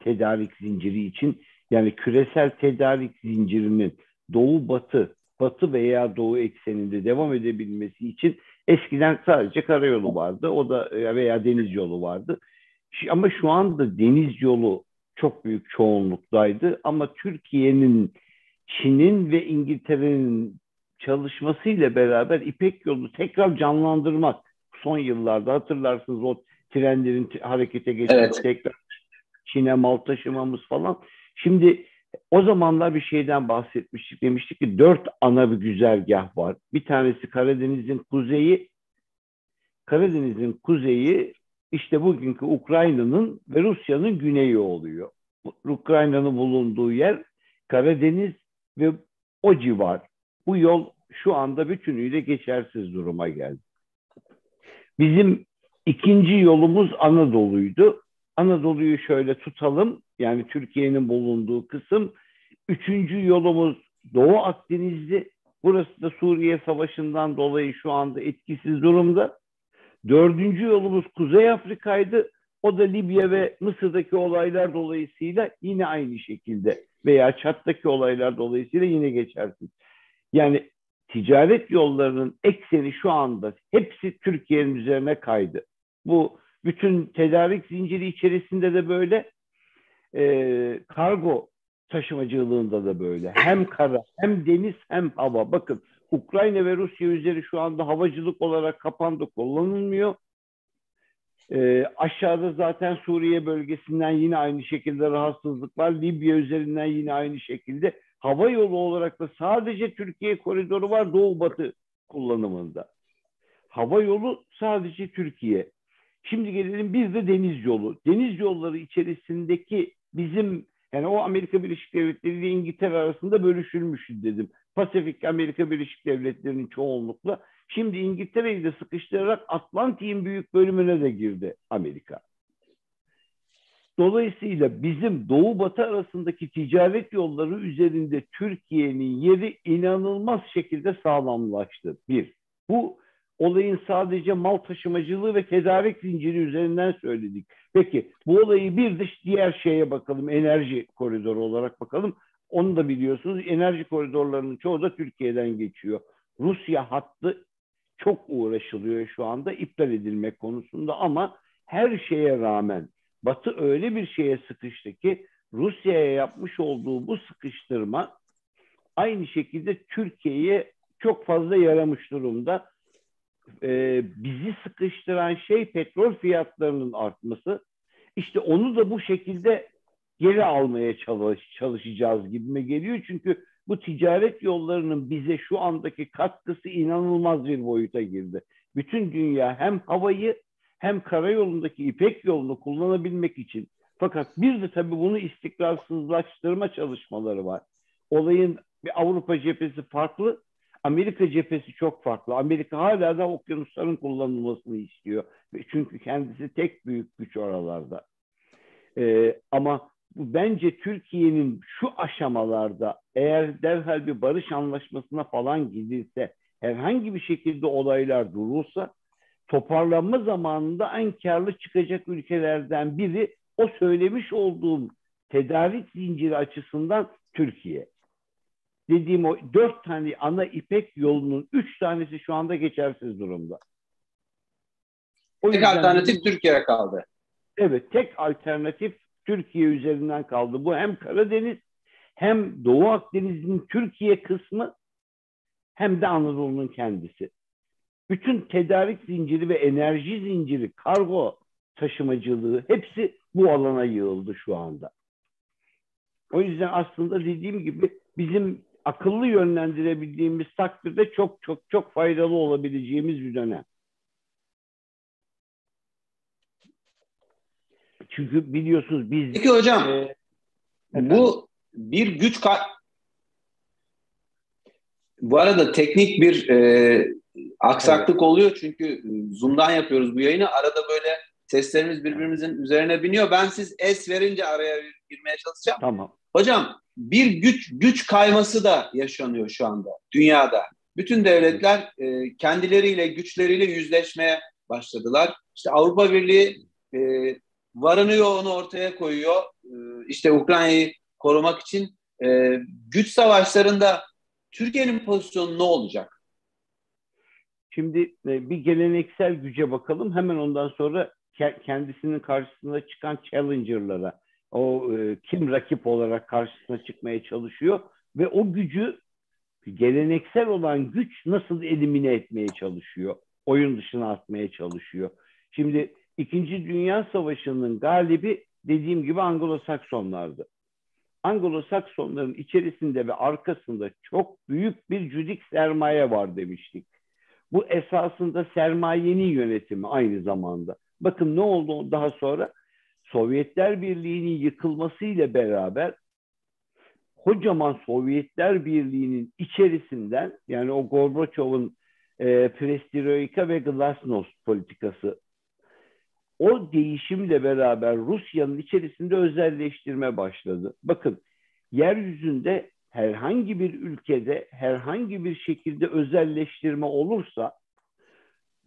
Tedarik zinciri için. Yani küresel tedarik zincirinin doğu batı, batı veya doğu ekseninde devam edebilmesi için eskiden sadece karayolu vardı. O da veya deniz yolu vardı. Ama şu anda deniz yolu çok büyük çoğunluktaydı. Ama Türkiye'nin, Çin'in ve İngiltere'nin çalışmasıyla beraber İpek yolunu tekrar canlandırmak, son yıllarda hatırlarsınız o trenlerin harekete geçmesi, evet, tekrar Çin'e mal taşımamız falan. Şimdi o zamanlar bir şeyden bahsetmiştik. Demiştik ki dört ana bir güzergah var. Bir tanesi Karadeniz'in kuzeyi. Karadeniz'in kuzeyi işte bugünkü Ukrayna'nın ve Rusya'nın güneyi oluyor. Ukrayna'nın bulunduğu yer Karadeniz ve o civar. Bu yol şu anda bütünüyle geçersiz duruma geldi. Bizim ikinci yolumuz Anadolu'ydu. Anadolu'yu şöyle tutalım. Yani Türkiye'nin bulunduğu kısım. Üçüncü yolumuz Doğu Akdeniz'di. Burası da Suriye Savaşı'ndan dolayı şu anda etkisiz durumda. Dördüncü yolumuz Kuzey Afrika'ydı. O da Libya ve Mısır'daki olaylar dolayısıyla yine aynı şekilde veya Çat'taki olaylar dolayısıyla yine geçersiz. Yani ticaret yollarının ekseni şu anda hepsi Türkiye'nin üzerine kaydı. Bu bütün tedarik zinciri içerisinde de böyle, e, kargo taşımacılığında da böyle. Hem kara, hem deniz, hem hava. Bakın Ukrayna ve Rusya üzeri şu anda havacılık olarak kapandı, kullanılmıyor. E, aşağıda zaten Suriye bölgesinden yine aynı şekilde rahatsızlık var. Libya üzerinden yine aynı şekilde. Hava yolu olarak da sadece Türkiye koridoru var Doğu-Batı kullanımında. Hava yolu sadece Türkiye. Şimdi gelelim biz de deniz yolu. Deniz yolları içerisindeki bizim, yani o Amerika Birleşik Devletleri ile İngiltere arasında bölüşülmüş dedim. Pasifik Amerika Birleşik Devletleri'nin çoğunlukla. Şimdi İngiltere'yi de sıkıştırarak Atlantik'in büyük bölümüne de girdi Amerika. Dolayısıyla bizim Doğu-Batı arasındaki ticaret yolları üzerinde Türkiye'nin yeri inanılmaz şekilde sağlamlaştı. Bir, bu olayın sadece mal taşımacılığı ve tedarik zinciri üzerinden söyledik. Peki bu olayı bir dış diğer şeye bakalım, enerji koridoru olarak bakalım. Onu da biliyorsunuz, enerji koridorlarının çoğu da Türkiye'den geçiyor. Rusya hattı çok uğraşılıyor şu anda iptal edilmek konusunda ama her şeye rağmen Batı öyle bir şeye sıkıştı ki Rusya'ya yapmış olduğu bu sıkıştırma aynı şekilde Türkiye'ye çok fazla yaramış durumda. Ee, bizi sıkıştıran şey petrol fiyatlarının artması. İşte onu da bu şekilde geri almaya çalış, çalışacağız gibime geliyor. Çünkü bu ticaret yollarının bize şu andaki katkısı inanılmaz bir boyuta girdi. Bütün dünya hem havayı hem karayolundaki İpek yolunu kullanabilmek için. Fakat bir de tabii bunu istikrarsızlaştırma çalışmaları var. Olayın bir Avrupa cephesi farklı, Amerika cephesi çok farklı. Amerika hala da okyanusların kullanılmasını istiyor. Çünkü kendisi tek büyük güç oralarda. Ee, ama bence Türkiye'nin şu aşamalarda eğer derhal bir barış anlaşmasına falan gidilse, herhangi bir şekilde olaylar durulsa, toparlanma zamanında en karlı çıkacak ülkelerden biri o söylemiş olduğum tedarik zinciri açısından Türkiye. Dediğim o dört tane ana İpek yolunun üç tanesi şu anda geçersiz durumda. O tek alternatif Türkiye'ye kaldı. Evet, tek alternatif Türkiye üzerinden kaldı. Bu hem Karadeniz hem Doğu Akdeniz'in Türkiye kısmı hem de Anadolu'nun kendisi. Bütün tedarik zinciri ve enerji zinciri, kargo taşımacılığı hepsi bu alana yığıldı şu anda. O yüzden aslında dediğim gibi bizim akıllı yönlendirebildiğimiz takdirde çok çok çok faydalı olabileceğimiz bir dönem. Çünkü biliyorsunuz biz... Peki hocam, e, bu bir güç... Bu arada teknik bir... E... Aksaklık evet. oluyor çünkü Zoom'dan yapıyoruz bu yayını. Arada böyle seslerimiz birbirimizin üzerine biniyor. Ben siz es verince araya girmeye çalışacağım. Tamam. Hocam bir güç güç kayması da yaşanıyor şu anda dünyada. Bütün devletler e, kendileriyle, güçleriyle yüzleşmeye başladılar. İşte Avrupa Birliği e, varını yoğunu ortaya koyuyor. E, işte Ukrayna'yı korumak için e, güç savaşlarında Türkiye'nin pozisyonu ne olacak? Şimdi e, bir geleneksel güce bakalım. Hemen ondan sonra ke- kendisinin karşısına çıkan challenger'lara, o e, kim rakip olarak karşısına çıkmaya çalışıyor ve o gücü, geleneksel olan güç nasıl elimine etmeye çalışıyor, oyun dışına atmaya çalışıyor. Şimdi İkinci Dünya Savaşı'nın galibi dediğim gibi Anglo-Saksonlardı. Anglo-Saksonların içerisinde ve arkasında çok büyük bir cüdik sermaye var demiştik. Bu esasında sermayenin yönetimi aynı zamanda. Bakın ne oldu daha sonra? Sovyetler Birliği'nin yıkılmasıyla beraber kocaman Sovyetler Birliği'nin içerisinden, yani o Gorbaçov'un e, Perestroika ve Glasnost politikası, o değişimle beraber Rusya'nın içerisinde özelleştirme başladı. Bakın, yeryüzünde herhangi bir ülkede herhangi bir şekilde özelleştirme olursa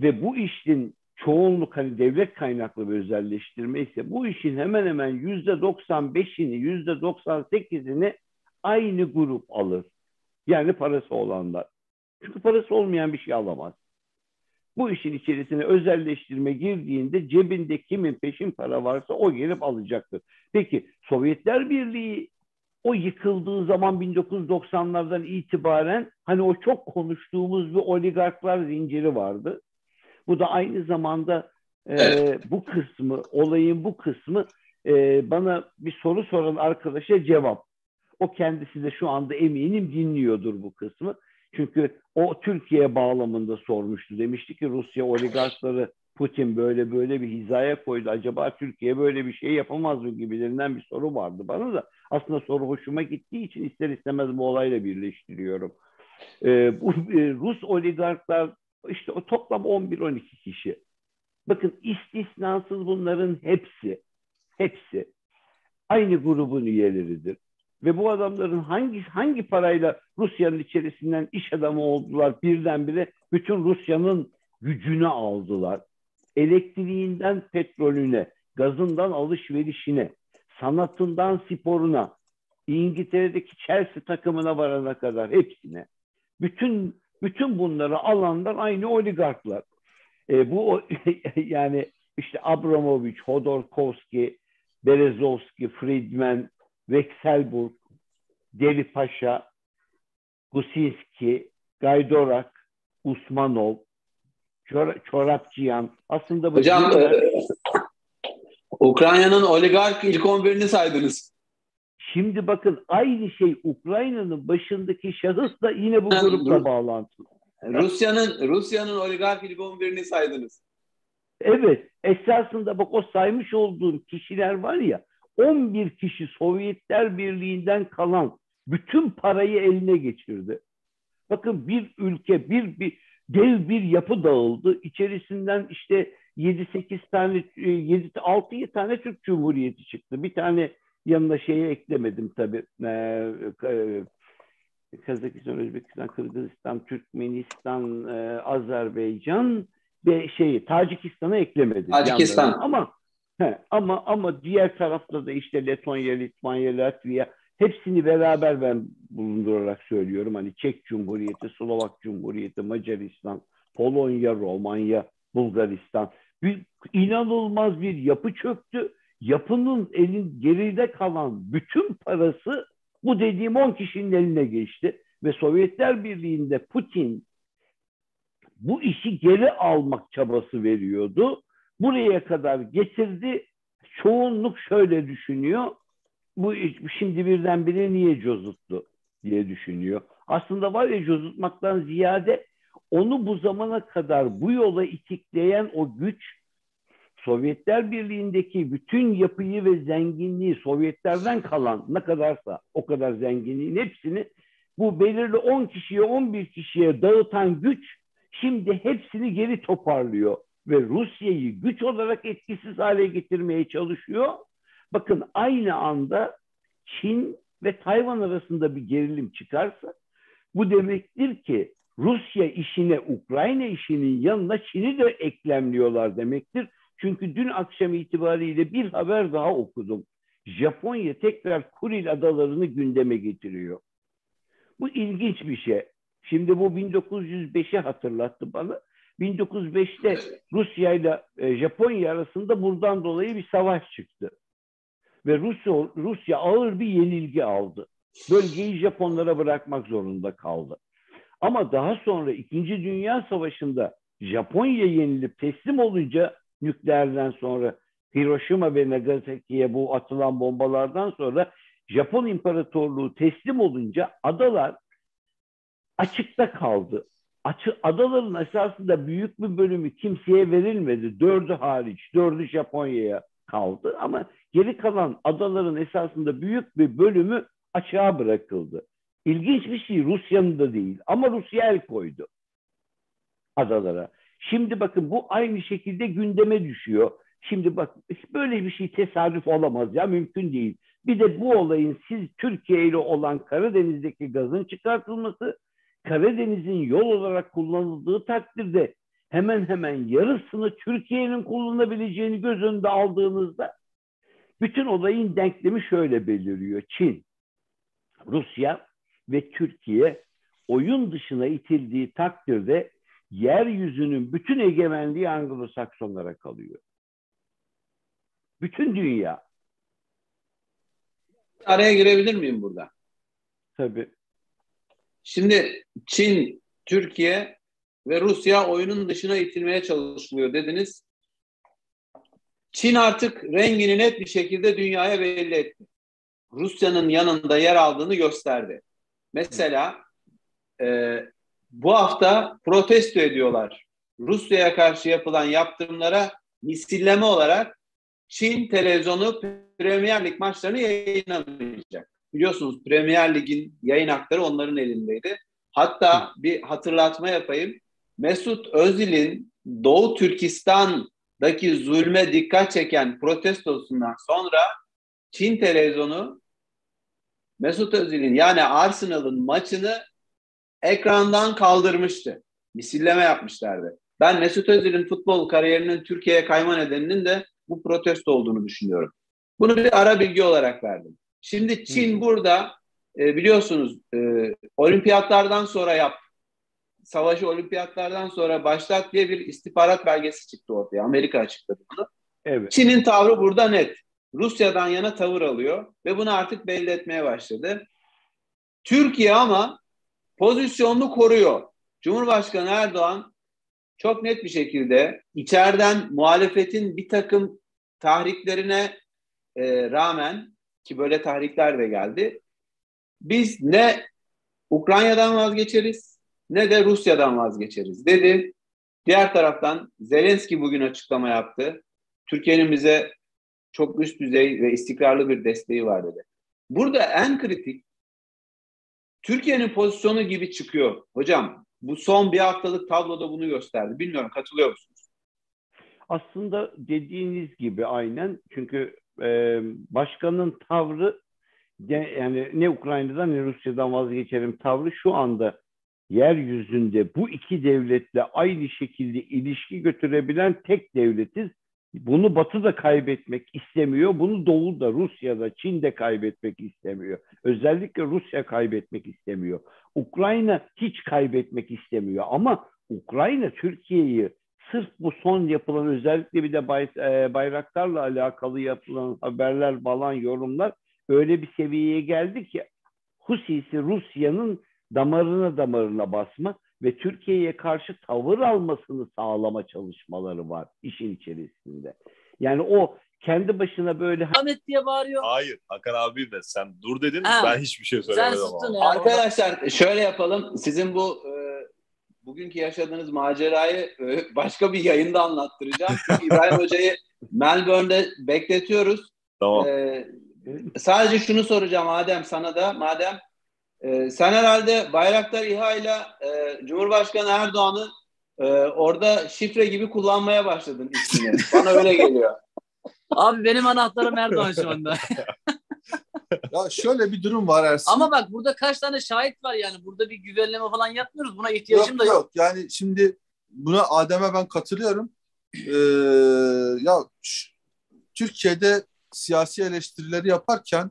ve bu işin çoğunluk hani devlet kaynaklı bir özelleştirme ise, bu işin hemen hemen yüzde doksan beşini, yüzde doksan sekizini aynı grup alır. Yani parası olanlar. Çünkü parası olmayan bir şey alamaz. Bu işin içerisine özelleştirme girdiğinde cebinde kimin peşin para varsa o gelip alacaktır. Peki Sovyetler Birliği o yıkıldığı zaman bin dokuz yüz doksanlardan itibaren hani o çok konuştuğumuz bir oligarklar zinciri vardı. Bu da aynı zamanda e, bu kısmı, olayın bu kısmı e, bana bir soru soran arkadaşa cevap. O kendisi de şu anda eminim dinliyordur bu kısmı. Çünkü o Türkiye bağlamında sormuştu. Demişti ki Rusya oligarkları Putin böyle böyle bir hizaya koydu. Acaba Türkiye böyle bir şey yapamaz mı gibilerinden bir soru vardı bana da. Aslında soru hoşuma gittiği için ister istemez bu olayla birleştiriyorum. Ee, bu e, Rus oligarklar işte o toplam on bir on iki kişi. Bakın istisnasız bunların hepsi, hepsi aynı grubun üyeleridir. Ve bu adamların hangi hangi parayla Rusya'nın içerisinden iş adamı oldular, birdenbire bütün Rusya'nın gücünü aldılar. Elektriğinden petrolüne, gazından alışverişine, sanatından sporuna, İngiltere'deki Chelsea takımına varana kadar hepsine. Bütün bütün bunları alanlar aynı oligarklar. E, bu yani işte Abramovich, Hodorkovski, Berezovski, Friedman, Vekselburg, Deli Paşa, Gusinsky, Gaydorak, Usmanov, Çor- Çorapçıyan. Aslında bu hocam e, Ukrayna'nın oligark ilk on birini saydınız. Şimdi bakın aynı şey Ukrayna'nın başındaki şahıs da yine bu grupla Rus- bağlantılı. Rusya'nın Rusya'nın oligark ilk on birini saydınız. Evet, esasında bak o saymış olduğum kişiler var ya, on bir kişi Sovyetler Birliği'nden kalan bütün parayı eline geçirdi. Bakın bir ülke, bir, bir dev bir yapı dağıldı. İçerisinden işte yedi sekiz tane, altı yedi tane Türk Cumhuriyeti çıktı. Bir tane yanına şeye eklemedim tabii. Ee, Kazakistan, Özbekistan, Kırgızistan, Türkmenistan, Azerbaycan ve şeyi Tacikistan'a eklemedim. Tacikistan. Yanlarına. Ama He, ama ama diğer tarafta da işte Letonya, Litvanya, Latvia, hepsini beraber ben bulundurarak söylüyorum. Hani Çek Cumhuriyeti, Slovak Cumhuriyeti, Macaristan, Polonya, Romanya, Bulgaristan. Bir, inanılmaz bir yapı çöktü. Yapının elin geride kalan bütün parası bu dediğim on kişinin eline geçti. Ve Sovyetler Birliği'nde Putin bu işi geri almak çabası veriyordu. Buraya kadar getirdi. Çoğunluk şöyle düşünüyor. Bu şimdi birdenbire niye cozuttu diye düşünüyor. Aslında var ya, cozutmaktan ziyade onu bu zamana kadar bu yola itikleyen o güç, Sovyetler Birliği'ndeki bütün yapıyı ve zenginliği, Sovyetlerden kalan ne kadarsa o kadar zenginliğin hepsini bu belirli on kişiye, on bir kişiye dağıtan güç şimdi hepsini geri toparlıyor. Ve Rusya'yı güç olarak etkisiz hale getirmeye çalışıyor. Bakın aynı anda Çin ve Tayvan arasında bir gerilim çıkarsa bu demektir ki Rusya işine, Ukrayna işinin yanına Çin'i de eklemliyorlar demektir. Çünkü dün akşam itibariyle bir haber daha okudum. Japonya tekrar Kuril Adalarını gündeme getiriyor. Bu ilginç bir şey. Şimdi bu bin dokuz yüz beşi hatırlattı bana. bin dokuz yüz beşte Rusya ile Japonya arasında buradan dolayı bir savaş çıktı. Ve Rusya, Rusya ağır bir yenilgi aldı. Bölgeyi Japonlara bırakmak zorunda kaldı. Ama daha sonra İkinci Dünya Savaşı'nda Japonya yenilip teslim olunca nükleerden sonra Hiroşima ve Nagasaki'ye bu atılan bombalardan sonra Japon İmparatorluğu teslim olunca adalar açıkta kaldı. Açı, adaların esasında büyük bir bölümü kimseye verilmedi. Dördü hariç, dördü Japonya'ya kaldı ama geri kalan adaların esasında büyük bir bölümü açığa bırakıldı. İlginç bir şey Rusya'nın da değil ama Rusya el koydu adalara. Şimdi bakın bu aynı şekilde gündeme düşüyor. Şimdi bak böyle bir şey tesadüf olamaz ya, mümkün değil. Bir de bu olayın siz Türkiye ile olan Karadeniz'deki gazın çıkartılması, Karadeniz'in yol olarak kullanıldığı takdirde hemen hemen yarısını Türkiye'nin kullanabileceğini göz önünde aldığınızda bütün olayın denklemi şöyle beliriyor. Çin, Rusya ve Türkiye oyun dışına itildiği takdirde yeryüzünün bütün egemenliği Anglo-Saksonlara kalıyor. Bütün dünya. Araya girebilir miyim burada? Tabii. Şimdi Çin, Türkiye ve Rusya oyunun dışına itilmeye çalışılıyor dediniz. Çin artık rengini net bir şekilde dünyaya belli etti. Rusya'nın yanında yer aldığını gösterdi. Mesela e, bu hafta protesto ediyorlar. Rusya'ya karşı yapılan yaptırımlara misilleme olarak Çin televizyonu Premier Lig maçlarını yayınlamayacak. Biliyorsunuz Premier Lig'in yayın hakları onların elindeydi. Hatta bir hatırlatma yapayım. Mesut Özil'in Doğu Türkistan'daki zulme dikkat çeken protestosundan sonra Çin televizyonu Mesut Özil'in yani Arsenal'ın maçını ekrandan kaldırmıştı. Misilleme yapmışlardı. Ben Mesut Özil'in futbol kariyerinin Türkiye'ye kayma nedeninin de bu protesto olduğunu düşünüyorum. Bunu bir ara bilgi olarak verdim. Şimdi Çin Hı. burada e, biliyorsunuz e, olimpiyatlardan sonra yap, savaşı olimpiyatlardan sonra başlat diye bir istihbarat belgesi çıktı ortaya. Amerika açıkladı bunu. Evet. Çin'in tavrı burada net. Rusya'dan yana tavır alıyor ve bunu artık belli etmeye başladı. Türkiye ama pozisyonunu koruyor. Cumhurbaşkanı Erdoğan çok net bir şekilde içeriden muhalefetin bir takım tahriklerine e, rağmen ki böyle tahrikler de geldi. Biz ne Ukrayna'dan vazgeçeriz ne de Rusya'dan vazgeçeriz dedi. Diğer taraftan Zelenskiy bugün açıklama yaptı. Türkiye'nin bize çok üst düzey ve istikrarlı bir desteği var dedi. Burada en kritik Türkiye'nin pozisyonu gibi çıkıyor. Hocam bu son bir haftalık tabloda bunu gösterdi. Bilmiyorum katılıyor musunuz? Aslında dediğiniz gibi aynen. Çünkü Ee, başkanın tavrı de, yani ne Ukrayna'dan ne Rusya'dan vazgeçerim tavrı şu anda yeryüzünde bu iki devletle aynı şekilde ilişki götürebilen tek devletiz. Bunu Batı da kaybetmek istemiyor. Bunu Doğu da, Rusya da, Çin de kaybetmek istemiyor. Özellikle Rusya kaybetmek istemiyor. Ukrayna hiç kaybetmek istemiyor. Ama Ukrayna Türkiye'yi sırf bu son yapılan özellikle bir de bay, e, Bayraktar'la alakalı yapılan haberler, balan yorumlar öyle bir seviyeye geldi ki Husisi Rusya'nın damarına damarına basma ve Türkiye'ye karşı tavır almasını sağlama çalışmaları var işin içerisinde. Yani o kendi başına böyle Ahmet diye bağırıyor. Hayır Hakan abi de sen dur dedin ha. Ben hiçbir şey söylemedim. Arkadaşlar şöyle yapalım sizin bu e, bugünkü yaşadığınız macerayı başka bir yayında anlattıracağım. Çünkü İbrahim Hoca'yı Melbourne'de bekletiyoruz. Tamam. Ee, sadece şunu soracağım Adem sana da. Madem e, sen herhalde Bayraktar İHA ile Cumhurbaşkanı Erdoğan'ı e, orada şifre gibi kullanmaya başladın ismini. Bana öyle geliyor. Abi benim anahtarım Erdoğan şu anda. Ya şöyle bir durum var Ersin. Ama bak burada kaç tane şahit var yani. Burada bir güvenleme falan yapmıyoruz. Buna ihtiyacım yok, da yok. Yok yani şimdi buna Adem'e ben katılıyorum. Ee, ya Türkiye'de siyasi eleştirileri yaparken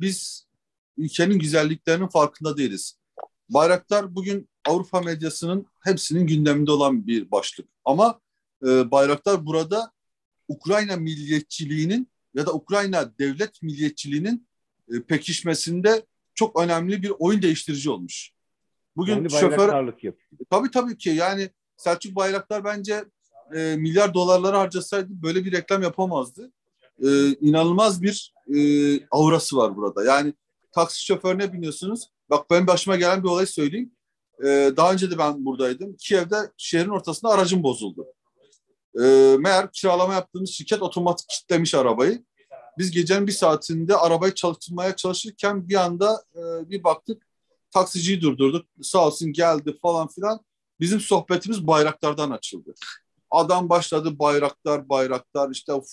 biz ülkenin güzelliklerinin farkında değiliz. Bayraktar bugün Avrupa medyasının hepsinin gündeminde olan bir başlık. Ama e, Bayraktar burada Ukrayna milliyetçiliğinin ya da Ukrayna devlet milliyetçiliğinin e, pekişmesinde çok önemli bir oyun değiştirici olmuş. Bugün yani şoför... Tabii tabii ki yani Selçuk Bayraktar bence e, milyar dolarları harcasaydı böyle bir reklam yapamazdı. E, inanılmaz bir e, aurası var burada. Yani taksi şoförüne biniyorsunuz. Bak benim başıma gelen bir olay söyleyeyim. Ee, daha önce de ben buradaydım. Kiev'de şehrin ortasında aracım bozuldu. Ee, meğer kiralama yaptığımız şirket otomatik kilitlemiş arabayı. Biz gecenin bir saatinde arabayı çalıştırmaya çalışırken bir anda e, bir baktık. Taksiciyi durdurduk. Sağ olsun geldi falan filan. Bizim sohbetimiz Bayraktar'dan açıldı. Adam başladı Bayraktar, Bayraktar işte uf,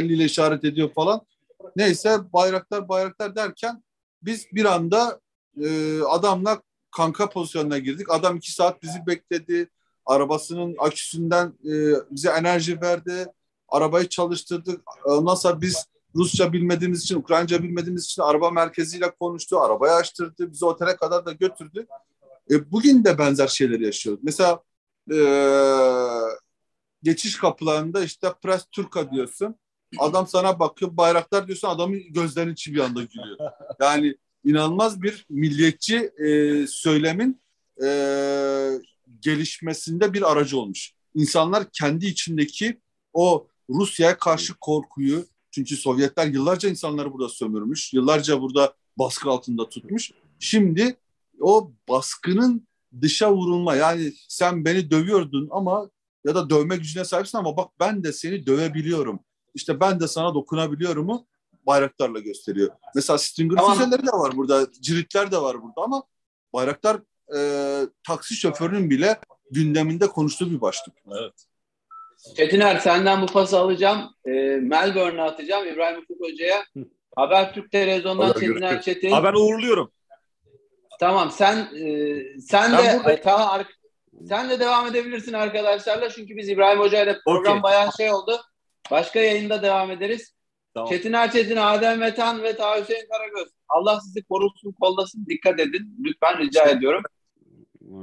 eliyle işaret ediyor falan. Neyse Bayraktar, Bayraktar derken biz bir anda e, adamla kanka pozisyonuna girdik. Adam iki saat bizi bekledi. Arabasının aküsünden e, bize enerji verdi. Arabayı çalıştırdık. Ondan sonra biz Rusça bilmediğimiz için, Ukraynca bilmediğimiz için araba merkeziyle konuştu. Arabayı açtırdı. Bizi otele kadar da götürdü. E, bugün de benzer şeyleri yaşıyoruz. Mesela e, geçiş kapılarında işte Pres Türka diyorsun. Adam sana bakıyor, Bayraktar diyorsun, adamın gözlerinin içi bir anda gülüyor. Yani inanılmaz bir milliyetçi e, söylemin e, gelişmesinde bir aracı olmuş. İnsanlar kendi içindeki o Rusya'ya karşı korkuyu, çünkü Sovyetler yıllarca insanları burada sömürmüş, yıllarca burada baskı altında tutmuş. Şimdi o baskının dışa vurulma, yani sen beni dövüyordun ama ya da dövme gücüne sahipsin ama bak ben de seni dövebiliyorum. İşte ben de sana dokunabiliyorum mu Bayraktar'la gösteriyor. Mesela Stinger tamam. Füzeleri de var burada, ciritler de var burada ama Bayraktar e, taksi şoförünün bile gündeminde konuştuğu bir başlık. Evet. Çetiner, senden bu pası alacağım. E, Melbourne'e atacağım İbrahim Ufuk Hoca'ya. Habertürk televizyondan Çetiner Çetin. Ha, ben uğurluyorum. Tamam sen e, sen ben de burada... ta, sen de devam edebilirsin arkadaşlarla çünkü biz İbrahim Hoca'yla program okay. bayağı şey oldu. Başka yayında devam ederiz. Tamam. Çetiner Çetin, Adem Metan ve Taha Hüseyin Karagöz. Allah sizi korusun, kollasın. Dikkat edin. Lütfen rica ediyorum.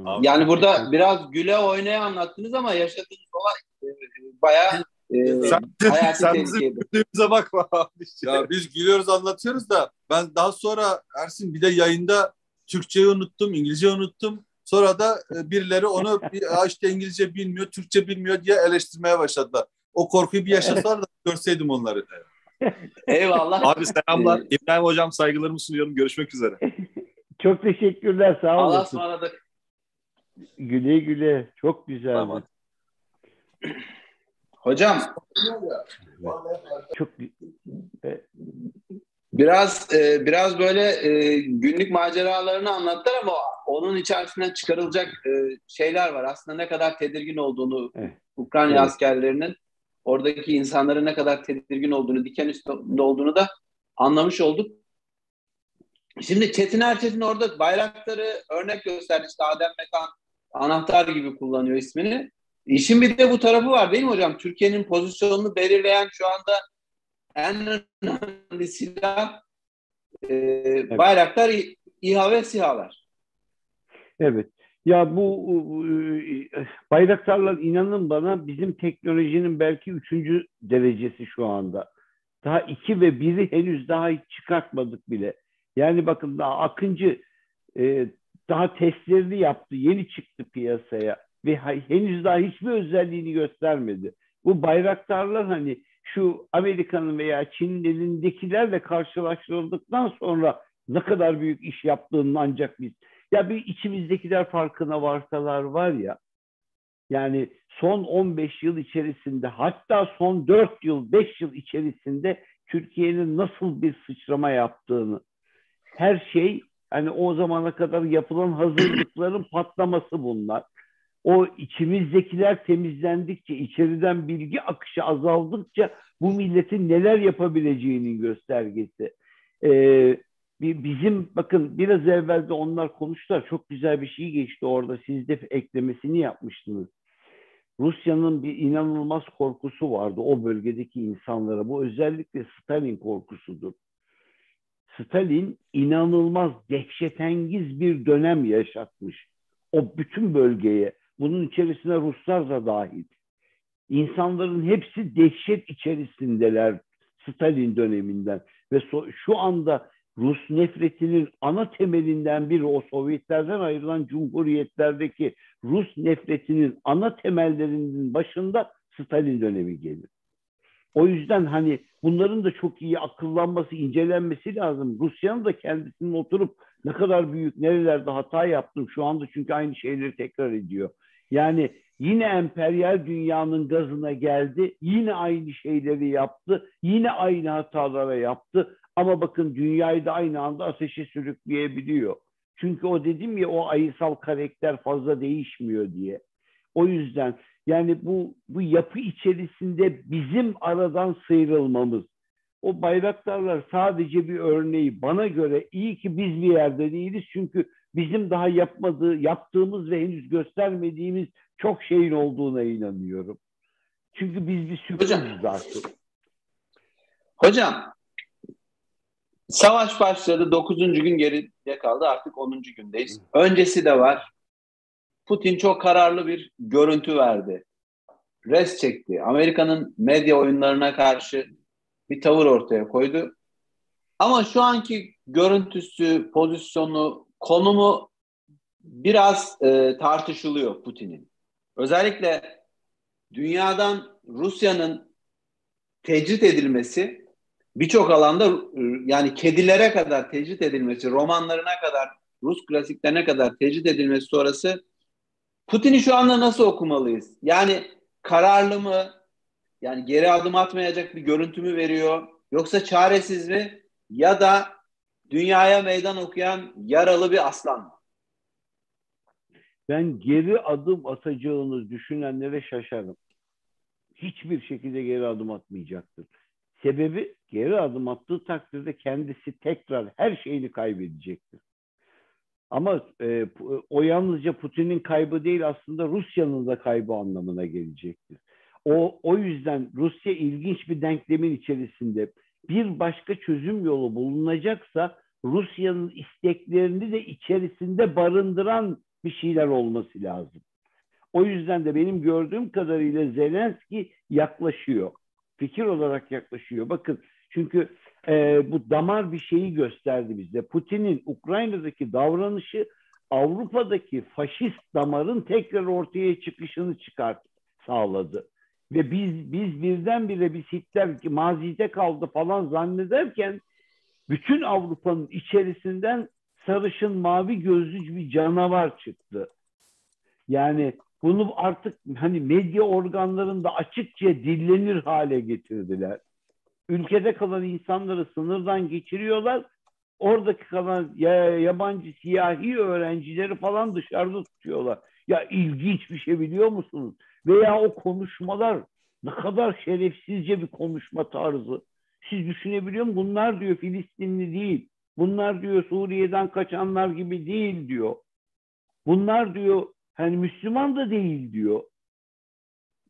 Abi, yani burada abi. Biraz güle oynaya anlattınız ama yaşadığınız olay bayağı e, sen, hayati sen tehlikeydi. Bize bakma abi. Ya biz gülüyoruz, anlatıyoruz da ben daha sonra Ersin bir de yayında Türkçeyi unuttum, İngilizceyi unuttum. Sonra da birileri onu işte İngilizce bilmiyor, Türkçe bilmiyor diye eleştirmeye başladılar. O korkuyu bir yaşasalar da görseydim onları. Eyvallah. Abi selamlar. İbrahim Hocam saygılarımı sunuyorum. Görüşmek üzere. Çok teşekkürler. Sağ olun. Allah'a ısmarladık. Güle güle. Çok güzel. Tamam. Hocam. Çok biraz e, biraz böyle e, günlük maceralarını anlattılar ama onun içerisinden çıkarılacak e, şeyler var. Aslında ne kadar tedirgin olduğunu evet. Ukrayna evet. askerlerinin oradaki insanlara ne kadar tedirgin olduğunu, diken üstünde olduğunu da anlamış olduk. Şimdi Çetiner Çetin orada Bayraktar'ı örnek gösterdi. İşte Adem Metan anahtar gibi kullanıyor ismini. İşin bir de bu tarafı var değil mi hocam? Türkiye'nin pozisyonunu belirleyen şu anda en önemli silah e, evet. Bayraktar, İHA ve SİHA'lar. Evet. Ya bu Bayraktar'la inanın bana bizim teknolojinin belki üçüncü derecesi şu anda. Daha iki ve biri henüz daha hiç çıkartmadık bile. Yani bakın daha Akıncı daha testlerini yaptı. Yeni çıktı piyasaya ve henüz daha hiçbir özelliğini göstermedi. Bu Bayraktar'lar hani şu Amerika'nın veya Çin'in elindekilerle karşılaştırıldıktan sonra ne kadar büyük iş yaptığını ancak biz... Ya bir içimizdekiler farkına varsalar var ya, yani son on beş yıl içerisinde, hatta son dört yıl, beş yıl içerisinde Türkiye'nin nasıl bir sıçrama yaptığını, her şey, hani o zamana kadar yapılan hazırlıkların patlaması bunlar. O içimizdekiler temizlendikçe, içeriden bilgi akışı azaldıkça bu milletin neler yapabileceğinin göstergesi. Ee, bizim bakın biraz evvel de onlar konuştular. Çok güzel bir şey geçti orada. Siz de eklemesini yapmıştınız. Rusya'nın bir inanılmaz korkusu vardı o bölgedeki insanlara. Bu özellikle Stalin korkusudur. Stalin inanılmaz dehşetengiz bir dönem yaşatmış. O bütün bölgeye, bunun içerisine Ruslar da dahil. İnsanların hepsi dehşet içerisindeler Stalin döneminden. Ve so- şu anda Rus nefretinin ana temelinden biri, o Sovyetlerden ayrılan cumhuriyetlerdeki Rus nefretinin ana temellerinin başında Stalin dönemi gelir. O yüzden hani bunların da çok iyi akıllanması, incelenmesi lazım. Rusya'nın da kendisinin oturup ne kadar büyük, nerelerde hata yaptım şu anda, çünkü aynı şeyleri tekrar ediyor. Yani yine emperyal dünyanın gazına geldi, yine aynı şeyleri yaptı, yine aynı hatalara yaptı. Ama bakın dünyayı da aynı anda ateşe sürükleyebiliyor. Çünkü o dedim ya, o ayısal karakter fazla değişmiyor diye. O yüzden yani bu bu yapı içerisinde bizim aradan sıyrılmamız. O Bayraktarlar sadece bir örneği. Bana göre iyi ki biz bir yerde değiliz. Çünkü bizim daha yapmadığı, yaptığımız ve henüz göstermediğimiz çok şeyin olduğuna inanıyorum. Çünkü biz bir sürpriziz artık. Hocam, savaş başladı. dokuzuncu gün geride kaldı. Artık onuncu gündeyiz. Öncesi de var. Putin çok kararlı bir görüntü verdi. Res çekti. Amerika'nın medya oyunlarına karşı bir tavır ortaya koydu. Ama şu anki görüntüsü, pozisyonu, konumu biraz e, tartışılıyor Putin'in. Özellikle dünyadan Rusya'nın tecrit edilmesi, birçok alanda yani kedilere kadar tecrit edilmesi, romanlarına kadar, Rus klasiklerine kadar tecrit edilmesi sonrası Putin'i şu anda nasıl okumalıyız? Yani kararlı mı? Yani geri adım atmayacak bir görüntü mü veriyor? Yoksa çaresiz mi? Ya da dünyaya meydan okuyan yaralı bir aslan mı? Ben geri adım atacağını düşünenlere şaşarım. Hiçbir şekilde geri adım atmayacaktır. Sebebi, geri adım attığı takdirde kendisi tekrar her şeyini kaybedecektir. Ama e, o yalnızca Putin'in kaybı değil, aslında Rusya'nın da kaybı anlamına gelecektir. O, o yüzden Rusya ilginç bir denklemin içerisinde. Bir başka çözüm yolu bulunacaksa Rusya'nın isteklerini de içerisinde barındıran bir şeyler olması lazım. O yüzden de benim gördüğüm kadarıyla Zelenskiy yaklaşıyor. Fikir olarak yaklaşıyor. Bakın çünkü e, bu damar bir şeyi gösterdi bize. Putin'in Ukrayna'daki davranışı Avrupa'daki faşist damarın tekrar ortaya çıkışını çıkart sağladı. Ve biz biz birdenbire biz Hitler mazide kaldı falan zannederken bütün Avrupa'nın içerisinden sarışın mavi gözlü bir canavar çıktı. Yani bunu artık hani medya organlarında açıkça dillenir hale getirdiler. Ülkede kalan insanları sınırdan geçiriyorlar. Oradaki kalan yabancı siyahi öğrencileri falan dışarıda tutuyorlar. Ya ilginç bir şey biliyor musunuz? Veya o konuşmalar ne kadar şerefsizce bir konuşma tarzı. Siz düşünebiliyor musunuz? Bunlar diyor Filistinli değil. Bunlar diyor Suriye'den kaçanlar gibi değil diyor. Bunlar diyor hani Müslüman da değil diyor.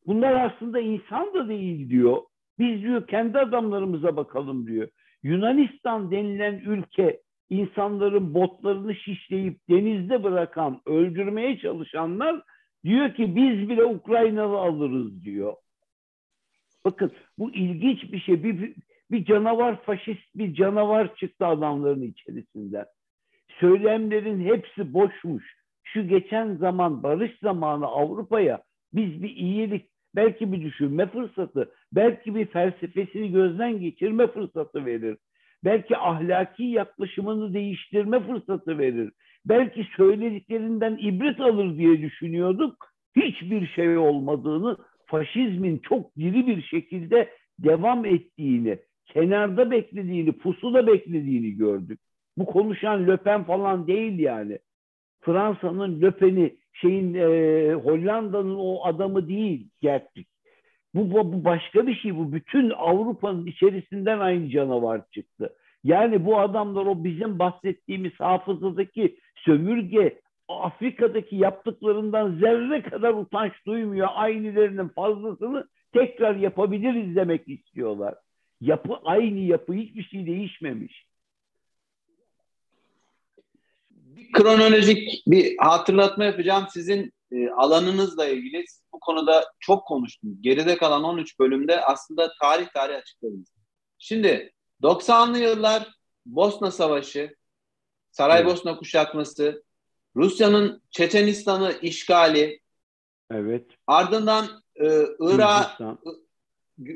Bunlar aslında insan da değil diyor. Biz diyor kendi adamlarımıza bakalım diyor. Yunanistan denilen ülke insanların botlarını şişleyip denizde bırakan, öldürmeye çalışanlar diyor ki biz bile Ukraynalı alırız diyor. Bakın bu ilginç bir şey. Bir, bir canavar faşist, bir canavar çıktı adamların içerisinden. Söylemlerin hepsi boşmuş. Şu geçen zaman, barış zamanı Avrupa'ya biz bir iyilik, belki bir düşünme fırsatı, belki bir felsefesini gözden geçirme fırsatı verir. Belki ahlaki yaklaşımını değiştirme fırsatı verir. Belki söylediklerinden ibret alır diye düşünüyorduk. Hiçbir şey olmadığını, faşizmin çok diri bir şekilde devam ettiğini, kenarda beklediğini, pusuda beklediğini gördük. Bu konuşan Le Pen falan değil yani. Fransa'nın Le Pen'i, şeyin e, Hollanda'nın o adamı değil gerçek. Bu, bu başka bir şey. Bu bütün Avrupa'nın içerisinden aynı canavar çıktı. Yani bu adamlar o bizim bahsettiğimiz hafızadaki sömürge Afrika'daki yaptıklarından zerre kadar utanç duymuyor. Aynılarının fazlasını tekrar yapabiliriz demek istiyorlar. Yapı aynı yapı, hiçbir şey değişmemiş. Bir kronolojik bir hatırlatma yapacağım. Sizin e, alanınızla ilgili bu konuda çok konuştunuz. Geride kalan on üç bölümde aslında tarih tarih açıkladınız. Şimdi doksanlı yıllar Bosna Savaşı, Saraybosna evet. kuşatması, Rusya'nın Çeçenistan'ı işgali, evet. ardından e, Irak,